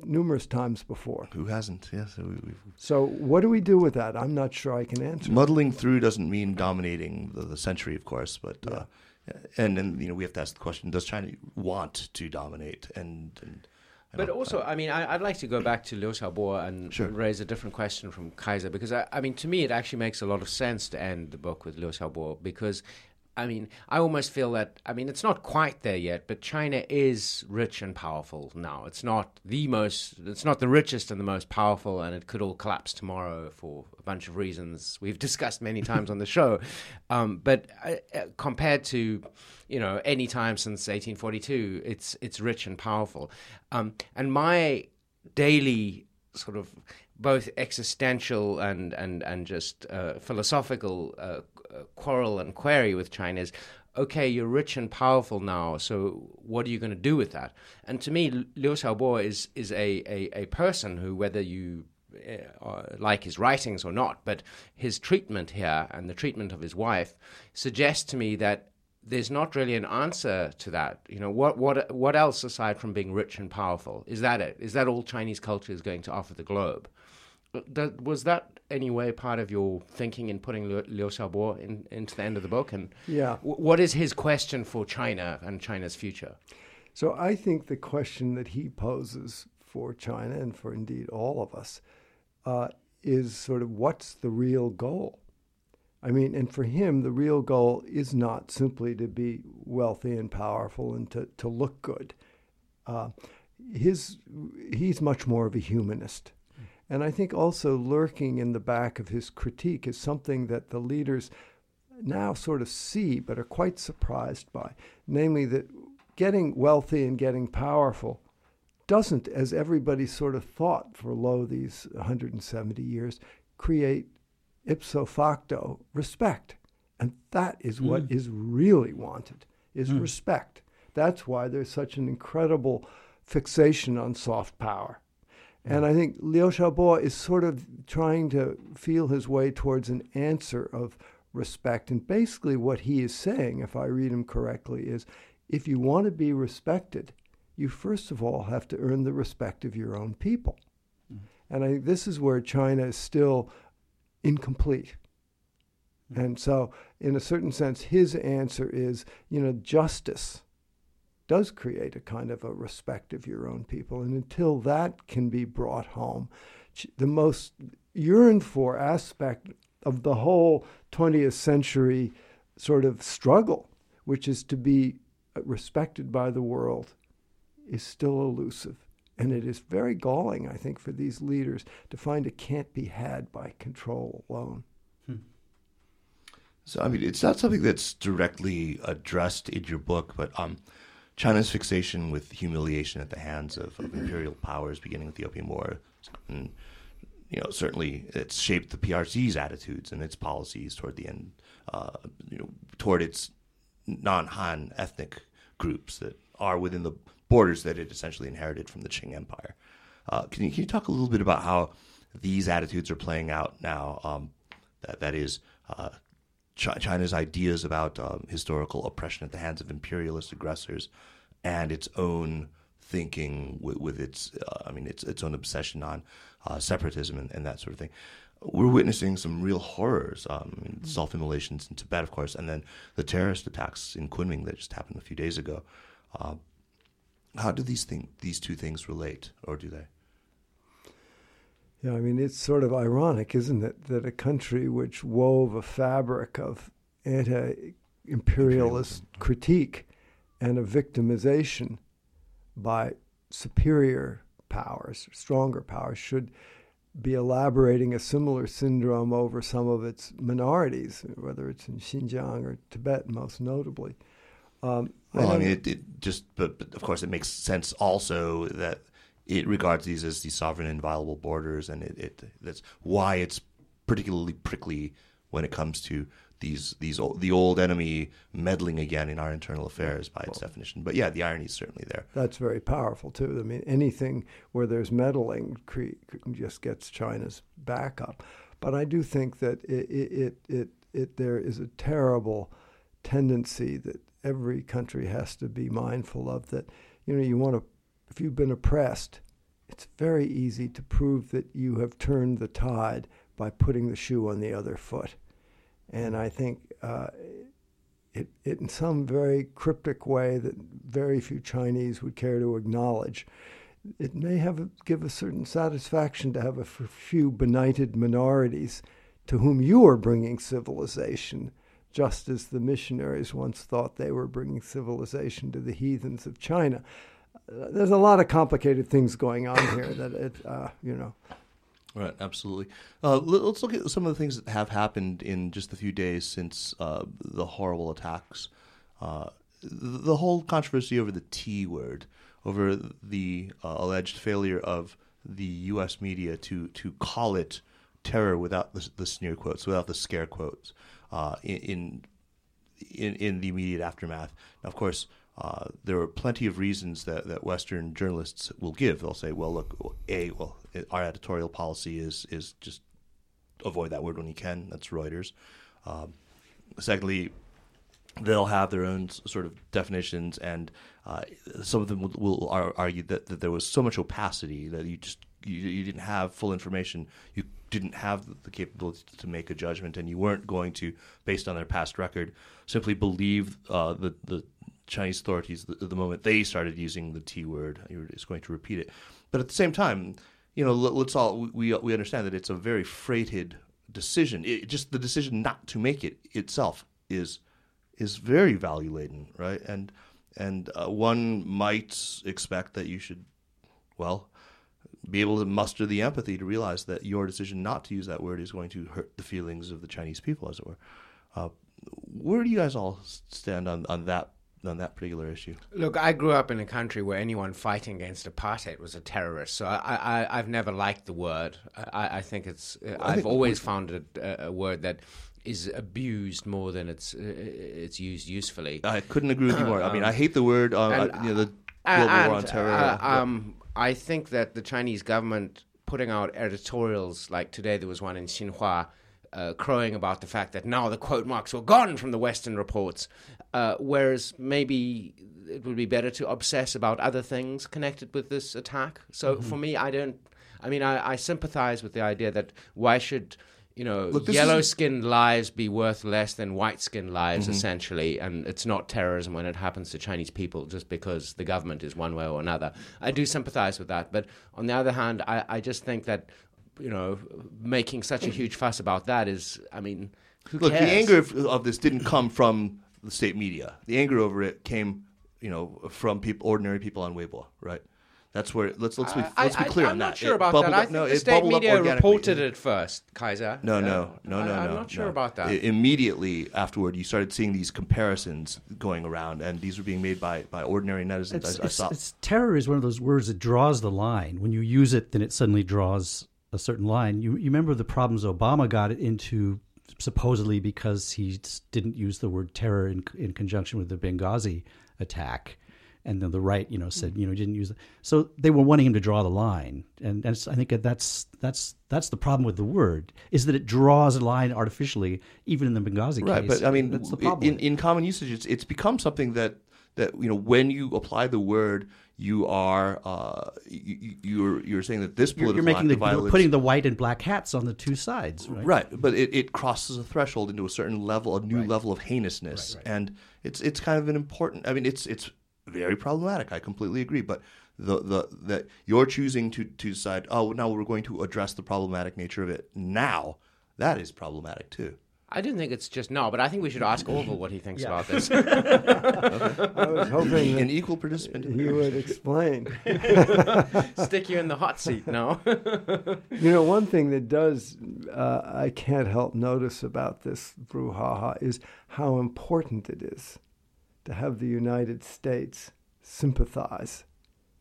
numerous times before. Who hasn't? Yes. Yeah, so, so what do we do with that? I'm not sure I can answer. Muddling through doesn't mean dominating the, the century, of course, but... Yeah. Uh, And then, you know, we have to ask the question, does China want to dominate? And, and But also, I, I mean, I, I'd like to go back to Liu Xiaobo and sure. raise a different question from Kaiser, because, I, I mean, to me, it actually makes a lot of sense to end the book with Liu Xiaobo, because, I mean, I almost feel that, I mean, it's not quite there yet, but China is rich and powerful now. It's not the most, it's not the richest and the most powerful, and it could all collapse tomorrow for a bunch of reasons we've discussed many times on the show, um, but uh, compared to, you know, any time since eighteen forty-two, it's it's rich and powerful. Um, and my daily sort of both existential and and and just uh, philosophical uh, quarrel and query with China is, okay, you're rich and powerful now, so what are you going to do with that? And to me, Liu Xiaobo is is a a, a person who, whether you Uh, like his writings or not, but his treatment here and the treatment of his wife suggests to me that there's not really an answer to that. You know, what what what else aside from being rich and powerful? Is that it? Is that all Chinese culture is going to offer the globe? That, was that anyway part of your thinking in putting Liu, Liu Xiaobo in, into the end of the book? And yeah. w- what is his question for China and China's future? So I think the question that he poses for China and for indeed all of us Uh, is sort of what's the real goal? I mean, and for him, the real goal is not simply to be wealthy and powerful and to, to look good. Uh, his he's much more of a humanist. Mm. And I think also lurking in the back of his critique is something that the leaders now sort of see but are quite surprised by, namely that getting wealthy and getting powerful doesn't, as everybody sort of thought for lo these one hundred seventy years, create ipso facto respect. And that is mm. what is really wanted, is mm. respect. That's why there's such an incredible fixation on soft power. Mm. And I think Liu Xiaobo is sort of trying to feel his way towards an answer of respect. And basically what he is saying, if I read him correctly, is if you want to be respected, you first of all have to earn the respect of your own people. Mm-hmm. And I think this is where China is still incomplete. Mm-hmm. And so in a certain sense, his answer is, you know, justice does create a kind of a respect of your own people. And until that can be brought home, the most yearned for aspect of the whole twentieth century sort of struggle, which is to be respected by the world, is still elusive. And it is very galling, I think, for these leaders to find it can't be had by control alone. Hmm. So, I mean, it's not something that's directly addressed in your book, but um, China's fixation with humiliation at the hands of, of imperial powers, beginning with the Opium War, and, you know, certainly it's shaped the P R C's attitudes and its policies toward the end, uh, you know, toward its non-Han ethnic groups that are within the borders that it essentially inherited from the Qing Empire. Uh, can you can you talk a little bit about how these attitudes are playing out now? Um, that that is uh, Ch- China's ideas about um, historical oppression at the hands of imperialist aggressors, and its own thinking with, with its uh, I mean its its own obsession on uh, separatism and, and that sort of thing. We're witnessing some real horrors, um, mm-hmm. self-immolations in Tibet, of course, and then the terrorist attacks in Kunming that just happened a few days ago. Uh, How do these thing, these two things relate, or do they? Yeah, I mean, it's sort of ironic, isn't it, that a country which wove a fabric of anti-imperialist critique and a victimization by superior powers, stronger powers, should be elaborating a similar syndrome over some of its minorities, whether it's in Xinjiang or Tibet, most notably. Um, well, I, I mean, it, it just, but, but of course, it makes sense also that it regards these as the sovereign, inviolable borders, and it, it that's why it's particularly prickly when it comes to these these old, the old enemy meddling again in our internal affairs by its well, definition. But yeah, the irony is certainly there. That's very powerful too. I mean, anything where there's meddling cre- just gets China's back up. But I do think that it it it, it there is a terrible tendency that every country has to be mindful of, that you know you want to if you've been oppressed, it's very easy to prove that you have turned the tide by putting the shoe on the other foot. And I think uh, it, it in some very cryptic way that very few Chinese would care to acknowledge, it may have a, give a certain satisfaction to have a few benighted minorities to whom you are bringing civilization, just as the missionaries once thought they were bringing civilization to the heathens of China. There's a lot of complicated things going on here that, it, uh, you know. Right, absolutely. Uh, let's look at some of the things that have happened in just the few days since uh, the horrible attacks. Uh, the whole controversy over the T word, over the uh, alleged failure of the U S media to, to call it terror without the, the sneer quotes, without the scare quotes uh, in, in, in the immediate aftermath. Now, of course, Uh, there are plenty of reasons that, that Western journalists will give. They'll say, well, look, A, well, our editorial policy is is just avoid that word when you can. That's Reuters. Um, secondly, they'll have their own sort of definitions, and uh, some of them will, will argue that, that there was so much opacity that you just you, you didn't have full information. You didn't have the capability to make a judgment, and you weren't going to, based on their past record, simply believe uh, the the Chinese authorities at the, the moment they started using the T word. You're just going to repeat it, but at the same time, you know, let's all we we understand that it's a very freighted decision. It, just the decision not to make it itself is is very value laden, right? And and uh, one might expect that you should, well, be able to muster the empathy to realize that your decision not to use that word is going to hurt the feelings of the Chinese people, as it were. Uh, where do you guys all stand on on that? on that particular issue? Look, I grew up in a country where anyone fighting against apartheid was a terrorist, so I, I, I've never liked the word. I, I think it's... Well, I've think always found it a, a word that is abused more than it's uh, it's used usefully. I couldn't agree with you more. um, I mean, I hate the word, um, and, I, you know, the Global and, War on Terror. Uh, yeah. um, I think that the Chinese government putting out editorials, like today there was one in Xinhua, Uh, crowing about the fact that now the quote marks were gone from the Western reports, uh, whereas maybe it would be better to obsess about other things connected with this attack. So mm-hmm. for me, I don't, I mean, I, I sympathize with the idea that why should, you know, Look, yellow-skinned is... lives be worth less than white-skinned lives, mm-hmm. essentially, and it's not terrorism when it happens to Chinese people just because the government is one way or another. I do sympathize with that, but on the other hand, I, I just think that you know, making such a huge fuss about that is, I mean, who Look, cares? The anger of, of this didn't come from the state media. The anger over it came, you know, from people, ordinary people on Weibo, right? That's where, let's let's be, let's I, be clear I, on that. I'm not sure it about that. Up, I think no, the state media reported it first, Kaiser. No, no, no, no, no. I, I'm not sure no. about that. It, immediately afterward, you started seeing these comparisons going around, and these were being made by, by ordinary netizens. It's, I, I it's, saw. It's, terror is one of those words that draws the line. When you use it, then it suddenly draws a certain line. You, you remember the problems Obama got into supposedly because he didn't use the word terror in in conjunction with the Benghazi attack, and then the right, you know, said you know didn't use it. So they were wanting him to draw the line, and, and I think that's that's that's the problem with the word is that it draws a line artificially, even in the Benghazi case. Right, but I mean, that's the problem. In, in common usage, it's it's become something that that you know when you apply the word. You are uh, you, you're you're saying that this political you're making the, violence, you're putting the white and black hats on the two sides, right? Right, but it, it crosses a threshold into a certain level, a new right. level of heinousness, right, right. and it's it's kind of an important. I mean, it's it's very problematic. I completely agree, but the the that you're choosing to to decide. Oh, now we're going to address the problematic nature of it now. That is problematic too. I didn't think it's just no, but I think we should ask Orville what he thinks yeah. about this. Okay. I was hoping an equal participant. He would explain. Stick you in the hot seat, no? You know, one thing that does uh, I can't help notice about this brouhaha is how important it is to have the United States sympathize,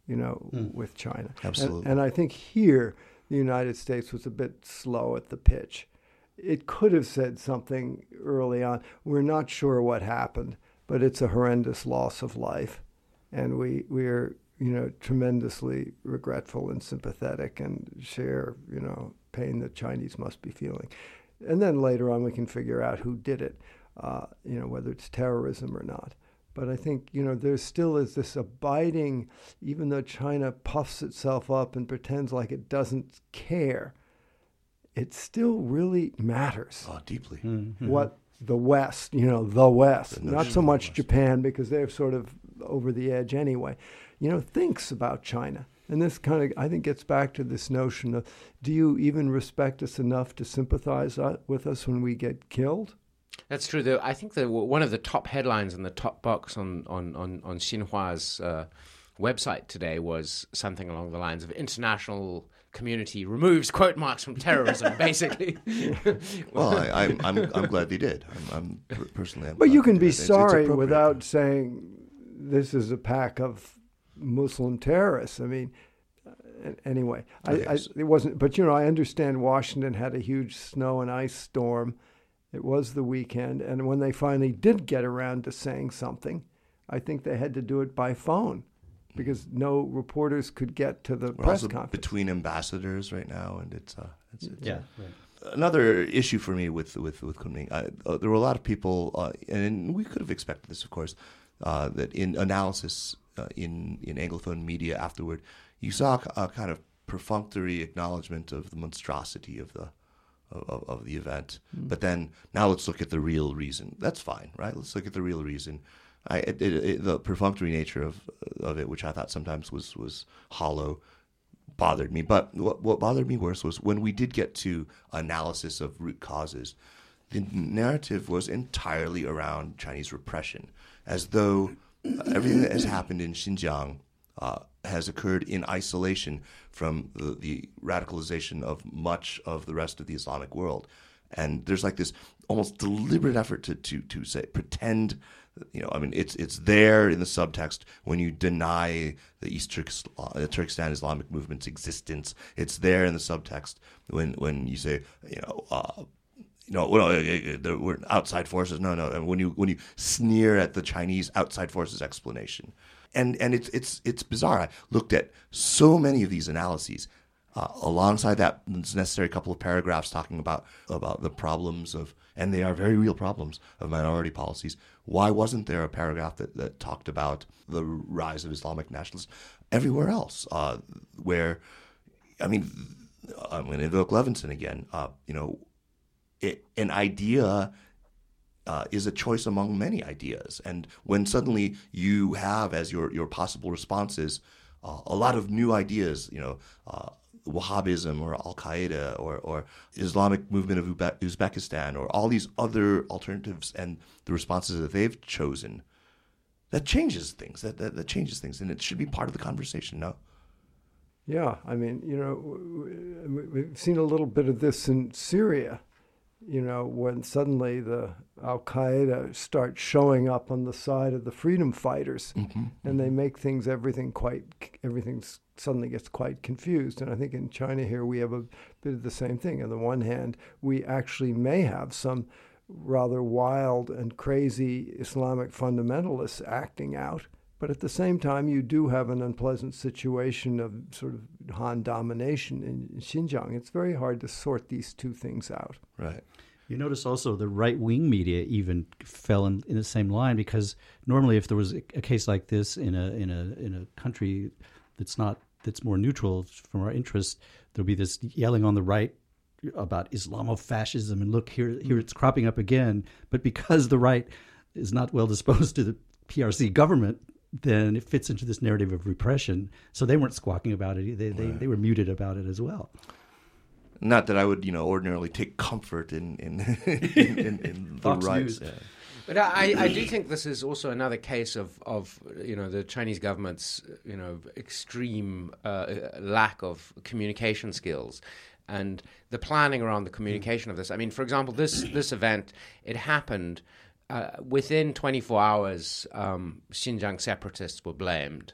you know, mm. with China. Absolutely. And, and I think here the United States was a bit slow at the pitch. It could have said something early on. We're not sure what happened, but it's a horrendous loss of life. And we, we are, you know, tremendously regretful and sympathetic and share, you know, pain that Chinese must be feeling. And then later on, we can figure out who did it, uh, you know, whether it's terrorism or not. But I think, you know, there still is this abiding, even though China puffs itself up and pretends like it doesn't care, it still really matters. Oh, deeply. Mm-hmm. What the West, you know, the West, not so much Japan, because they're sort of over the edge anyway, you know, thinks about China. And this kind of, I think, gets back to this notion of, do you even respect us enough to sympathize with us when we get killed? That's true. The, I think the, one of the top headlines in the top box on, on, on, on Xinhua's uh, website today was something along the lines of international community removes quote marks from terrorism, basically. Well, I, I'm, I'm I'm glad they did. I'm, I'm personally... I'm, but you can be it's, sorry it's without saying this is a pack of Muslim terrorists. I mean, anyway, I, I, it wasn't... But, you know, I understand Washington had a huge snow and ice storm. It was the weekend, and when they finally did get around to saying something, I think they had to do it by phone because no reporters could get to the We're press also conference. Between ambassadors right now, and it's uh, it's, it's yeah. Uh, right. Another issue for me with with with Kunming. I, uh, there were a lot of people, uh, and we could have expected this, of course, uh, that in analysis uh, in in Anglophone media afterward, you saw a kind of perfunctory acknowledgement of the monstrosity of the. Of, of the event, mm. But then now let's look at the real reason. That's fine, right? Let's look at the real reason. I it, it, it, the perfunctory nature of of it, which I thought sometimes was was hollow, bothered me. But what what bothered me worse was when we did get to analysis of root causes, the narrative was entirely around Chinese repression, as though everything that has happened in Xinjiang Uh, has occurred in isolation from the, the radicalization of much of the rest of the Islamic world. And there's like this almost deliberate effort to to, to say, pretend, you know, I mean, it's it's there in the subtext when you deny the East Turkestan, the Turkestan Islamic movement's existence. It's there in the subtext when, when you say, you know, uh, No, no, we're outside forces. No, no. When you when you sneer at the Chinese outside forces explanation, and and it's it's it's bizarre. I looked at so many of these analyses, uh, alongside that necessary couple of paragraphs talking about about the problems of, and they are very real problems of minority policies. Why wasn't there a paragraph that, that talked about the rise of Islamic nationalism everywhere else? Uh, where, I mean, I'm going to invoke Levinson again. Uh, you know. It, an idea uh, is a choice among many ideas. And when suddenly you have as your, your possible responses uh, a lot of new ideas, you know, uh, Wahhabism or Al-Qaeda or, or Islamic movement of Ube- Uzbekistan or all these other alternatives and the responses that they've chosen, that changes things. That, that, that changes things. And it should be part of the conversation, no? Yeah. I mean, you know, we've seen a little bit of this in Syria. You know, when suddenly the Al-Qaeda starts showing up on the side of the freedom fighters, mm-hmm. and they make things, everything quite, everything suddenly gets quite confused. And I think in China here, we have a bit of the same thing. On the one hand, we actually may have some rather wild and crazy Islamic fundamentalists acting out. But at the same time, you do have an unpleasant situation of sort of Han domination in Xinjiang. It's very hard to sort these two things out. Right. You notice also the right-wing media even fell in, in the same line, because normally if there was a, a case like this in a in a in a country that's not that's more neutral from our interest, there'll be this yelling on the right about Islamofascism and look here here it's cropping up again. But because the right is not well disposed to the P R C government, then it fits into this narrative of repression. So they weren't squawking about it. They they, right. they were muted about it as well. Not that I would, you know, ordinarily take comfort in in, in, in, in the rights. Yeah. But I, I do think this is also another case of, of you know, the Chinese government's, you know, extreme uh, lack of communication skills and the planning around the communication of this. I mean, for example, this this event, it happened... Uh, within twenty-four hours, um, Xinjiang separatists were blamed.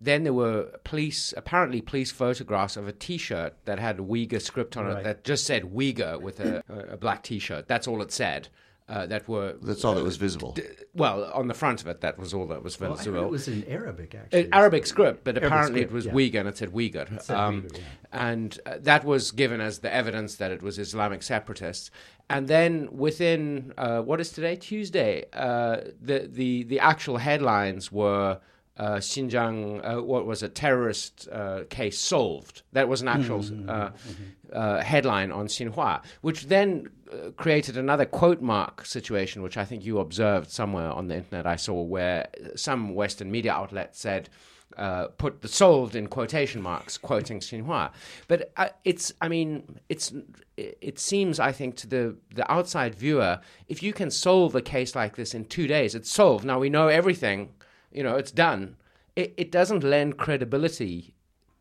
Then there were police, apparently police photographs of a T-shirt that had Uyghur script on right. it that just said Uyghur with a, a black T-shirt. That's all it said. Uh, that were that's all uh, that was visible. D- well, on the front of it, that was all that was visible. Well, it was in Arabic, actually. An Arabic script, but Arabic apparently script, it was yeah. Uyghur, and it said Uyghur. It said um, Uyghur, yeah. And uh, that was given as the evidence that it was Islamic separatists. And then within uh, what is today Tuesday, uh, the the the actual headlines were. Uh, Xinjiang, uh, what was a terrorist uh, case solved. That was an actual mm-hmm. Uh, mm-hmm. Uh, headline on Xinhua, which then uh, created another quote mark situation, which I think you observed somewhere on the internet I saw, where some Western media outlet said, uh, put the solved in quotation marks, quoting Xinhua. But uh, it's, I mean, it's it seems, I think, to the, the outside viewer, if you can solve a case like this in two days, it's solved. Now we know everything. You know, it's done. It, it doesn't lend credibility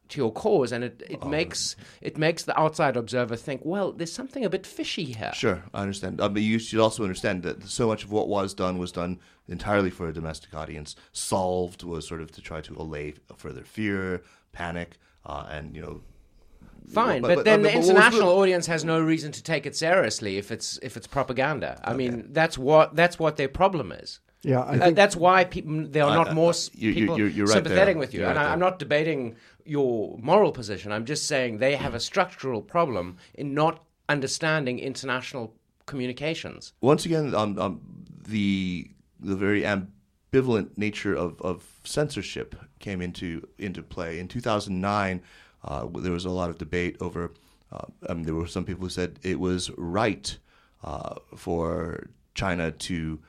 to your cause, and it, it oh. makes it makes the outside observer think, well, there's something a bit fishy here. Sure, I understand. Uh, but you should also understand that so much of what was done was done entirely for a domestic audience. Solved was sort of to try to allay further fear, panic, uh, and, you know... Fine, but, but, but then but, but the international the... audience has no reason to take it seriously if it's if it's propaganda. I okay. mean, that's what that's what their problem is. Yeah, I think uh, that's why people they are not uh, more you, people you, right sympathetic there. with you. You're and right I, I'm not debating your moral position. I'm just saying they have a structural problem in not understanding international communications. Once again, um, um, the the very ambivalent nature of, of censorship came into into play in two thousand nine. Uh, there was a lot of debate over. Uh, I mean, there were some people who said it was right uh, for China to.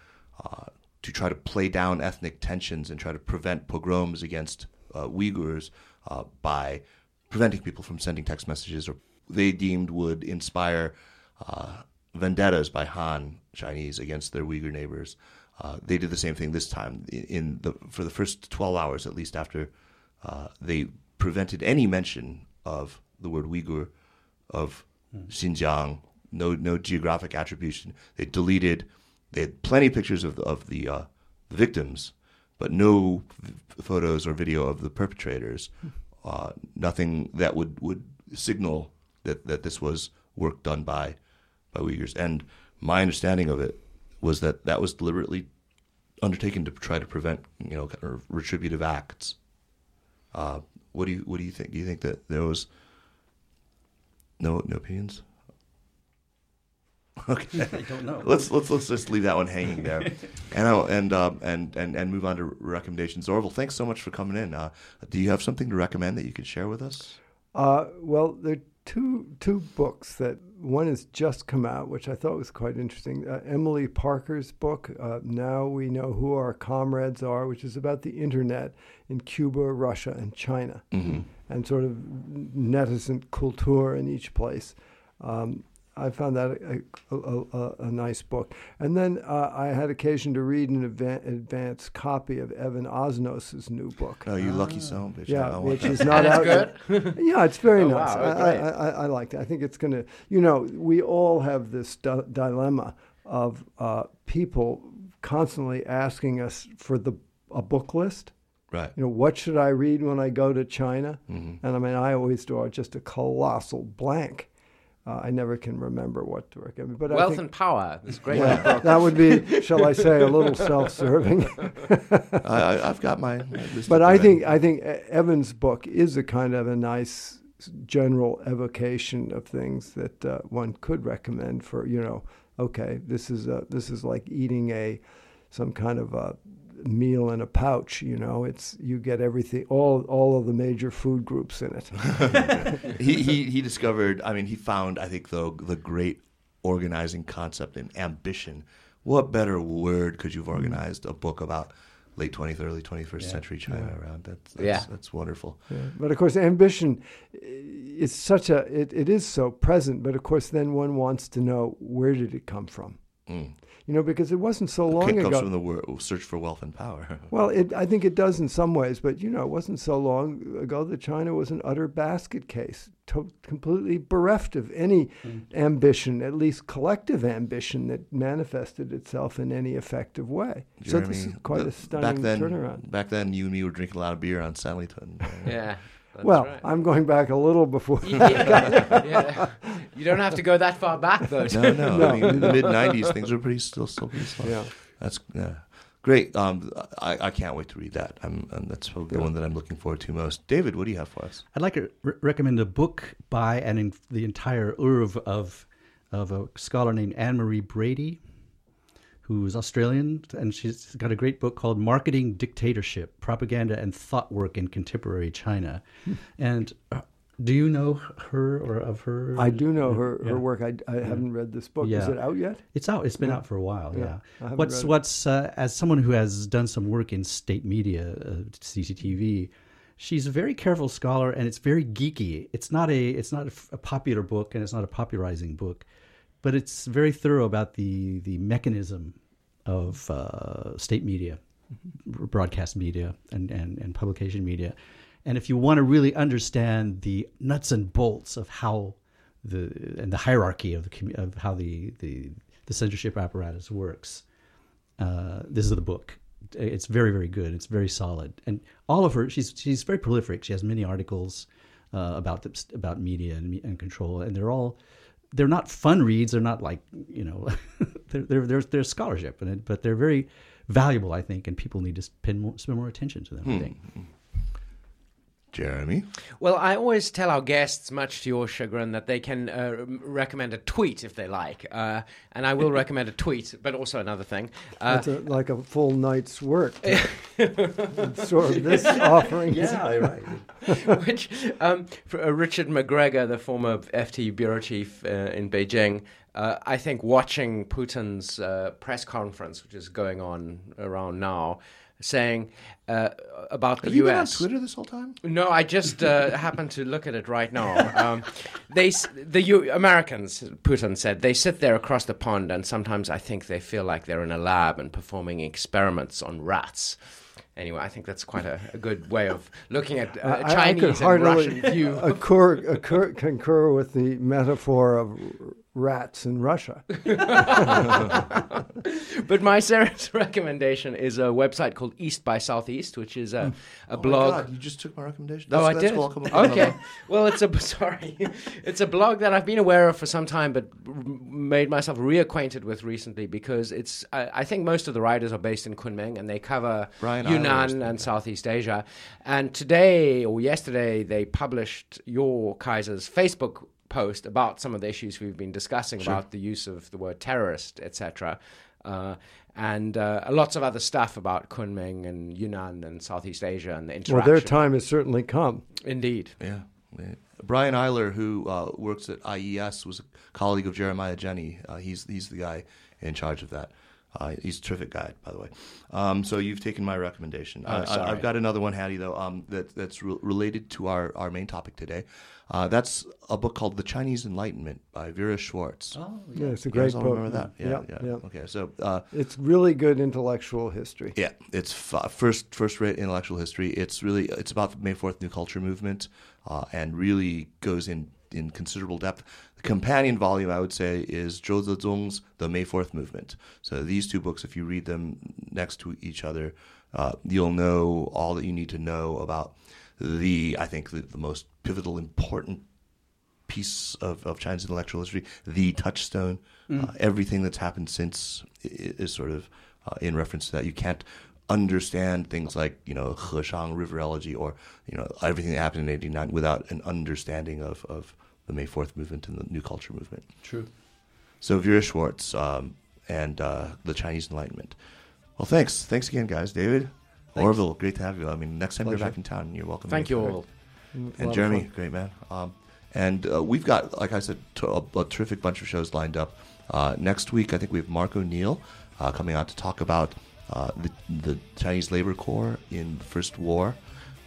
Uh, to try to play down ethnic tensions and try to prevent pogroms against uh, Uyghurs uh, by preventing people from sending text messages or they deemed would inspire uh, vendettas by Han Chinese against their Uyghur neighbors. Uh, they did the same thing this time in the for the first twelve hours, at least after uh, they prevented any mention of the word Uyghur, of mm. Xinjiang, no no geographic attribution. They deleted... They had plenty of pictures of the, of the uh, victims, but no f- photos or video of the perpetrators. Uh, nothing that would, would signal that, that this was work done by by Uyghurs. And my understanding of it was that that was deliberately undertaken to try to prevent, you know, kind of retributive acts. Uh, what do you what do you think? Do you think that there was no no opinions? Okay, I don't know. Let's let's let's just leave that one hanging there, and I'll, and um and, and and move on to recommendations. Orville, thanks so much for coming in. Uh, do you have something to recommend that you could share with us? Uh, well, there are two two books that one has just come out, which I thought was quite interesting. Uh, Emily Parker's book, uh, "Now We Know Who Our Comrades Are," which is about the internet in Cuba, Russia, and China, mm-hmm. and sort of netizen culture in each place. Um, I found that a, a, a, a nice book. And then uh, I had occasion to read an advan- advanced copy of Evan Osnos's new book. Oh, you ah. lucky son of a bitch. Yeah, which is not out yet. Yeah, it's very oh, nice. Wow, I, I, I, I liked it. I think it's going to, you know, we all have this d- dilemma of uh, people constantly asking us for the a book list. Right. You know, what should I read when I go to China? Mm-hmm. And I mean, I always draw just a colossal blank. Uh, I never can remember what to recommend. But Wealth I think, and Power is great. Yeah, that would be, shall I say, a little self-serving. I, I've got my, my list. But I think, I think Evan's book is a kind of a nice general evocation of things that uh, one could recommend for, you know, okay, this is a, this is like eating a some kind of a meal in a pouch, you know. It's you get everything, all all of the major food groups in it. he, he he discovered. I mean, he found. I think though the great organizing concept and ambition. What better word could you've organized a book about late twentieth, early twenty-first yeah. century China yeah. around? That's that's, yeah. that's wonderful. Yeah. But of course, ambition is such a it, it is so present. But of course, then one wants to know where did it come from. Mm. you know, because it wasn't so long ago. It comes from the word, search for wealth and power. Well, it, I think it does in some ways, but, you know, it wasn't so long ago that China was an utter basket case, to, completely bereft of any mm. ambition, at least collective ambition, that manifested itself in any effective way. Jeremy, so this is quite the, a stunning back then, turnaround. Back then, you and me were drinking a lot of beer on San Liton. Yeah. That's well, right. I'm going back a little before. Yeah. Yeah. You don't have to go that far back, though. No, no. no. I mean, in the mid nineties, things were pretty still, still pretty slow. Yeah, that's yeah. great. Um, I, I can't wait to read that. I'm, and that's probably yeah. the one that I'm looking forward to most. David, what do you have for us? I'd like to re- recommend a book by and in, the entire oeuvre of of a scholar named Anne Marie Brady, who's Australian, and she's got a great book called Marketing Dictatorship, Propaganda and Thought Work in Contemporary China. And uh, do you know her or of her? I do know her yeah. her work. I, I yeah. haven't read this book. Yeah. Is it out yet? It's out. It's been yeah. out for a while, yeah. yeah. What's, what's uh, as someone who has done some work in state media, uh, C C T V, she's a very careful scholar, and it's very geeky. It's not a It's not a, a popular book, and it's not a popularizing book. But it's very thorough about the, the mechanism of uh, state media, mm-hmm. broadcast media, and, and, and publication media. And if you want to really understand the nuts and bolts of how the and the hierarchy of the of how the the, the censorship apparatus works, uh, this is the book. It's very very good. It's very solid. And all of her, she's she's very prolific. She has many articles uh, about the, about media and, and control, and they're all. They're not fun reads. They're not like, you know, they're, they're, they're, they're scholarship, and but they're very valuable, I think, and people need to pin more, spend more attention to them, hmm. I think. Jeremy? Well, I always tell our guests, much to your chagrin, that they can uh, recommend a tweet if they like. Uh, and I will recommend a tweet, but also another thing. Uh, That's a, like a full night's work. Sort of this offering. Yeah, right. Which um, for, uh, Richard McGregor, the former F T bureau chief uh, in Beijing, Uh, I think watching Putin's uh, press conference, which is going on around now, saying uh, about the U S. Have you been on Twitter this whole time? No, I just uh, happened to look at it right now. Um, they, the U- Americans, Putin said, they sit there across the pond, and sometimes I think they feel like they're in a lab and performing experiments on rats. Anyway, I think that's quite a, a good way of looking at uh, I, Chinese I could hardly and Russian view. Occur, occur, concur with the metaphor of rats in Russia. But my serious recommendation is a website called East by Southeast, which is a, a oh blog. My God, you just took my recommendation. That's, oh, I that's did. Welcome. Okay. Well, it's a sorry, it's a blog that I've been aware of for some time, but made myself reacquainted with recently because it's. I, I think most of the writers are based in Kunming, and they cover Brian Yunnan and Southeast Asia. And today or yesterday, they published your Kaiser's Facebook post about some of the issues we've been discussing sure. about the use of the word terrorist, et cetera, uh, and uh, lots of other stuff about Kunming and Yunnan and Southeast Asia and the interaction. Well, their time has certainly come. Indeed. Yeah. yeah. Brian Eiler, who uh, works at I E S, was a colleague of Jeremiah Jenny. Uh, he's he's the guy in charge of that. Uh, he's a terrific guy, by the way. Um, so you've taken my recommendation. Oh, I, I've got another one, Hattie, though, um, that, that's re- related to our, our main topic today. Uh, that's a book called The Chinese Enlightenment by Vera Schwartz. Oh, yeah, yeah it's a great book. You guys all remember that? Yeah, yeah. yeah. yeah. Okay, so uh, it's really good intellectual history. Yeah, it's f- first first rate intellectual history. It's really it's about the May fourth New Culture Movement, uh, and really goes in, in considerable depth. The companion volume, I would say, is Zhou Zedong's The May fourth Movement. So these two books, if you read them next to each other, uh, you'll know all that you need to know about the, I think, the, the most pivotal, important piece of, of China's intellectual history, the touchstone. Mm. Uh, everything that's happened since is, is sort of uh, in reference to that. You can't understand things like, you know, Heshang River Elegy or, you know, everything that happened in eighty-nine without an understanding of, of the May fourth movement and the New Culture movement. True. So Vera Schwartz um, and uh, the Chinese Enlightenment. Well, thanks. Thanks again, guys. David, thanks. Orville, great to have you. I mean, next time Pleasure. You're back in town, you're welcome. Thank you, Orville. And Jeremy, great man. Um, and uh, we've got, like I said, t- a, a terrific bunch of shows lined up. Uh, next week, I think we have Mark O'Neill uh, coming out to talk about uh, the, the Chinese Labor Corps in the First War.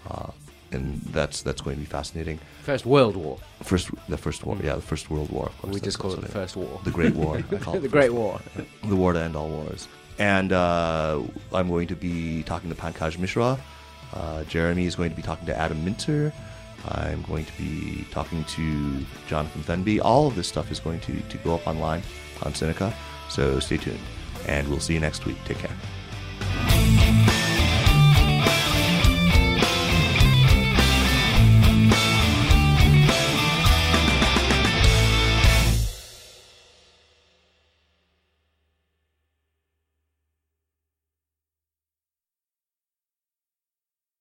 Uh, and that's that's going to be fascinating. First World War. First, the first war, yeah, the First World War. Of course, we just call it the First War. The Great War. I call it the Great War. The war to end all wars. And uh, I'm going to be talking to Pankaj Mishra. Uh, Jeremy is going to be talking to Adam Minter. I'm going to be talking to Jonathan Thunby. All of this stuff is going to, to go up online on Cynica, so stay tuned. And we'll see you next week. Take care.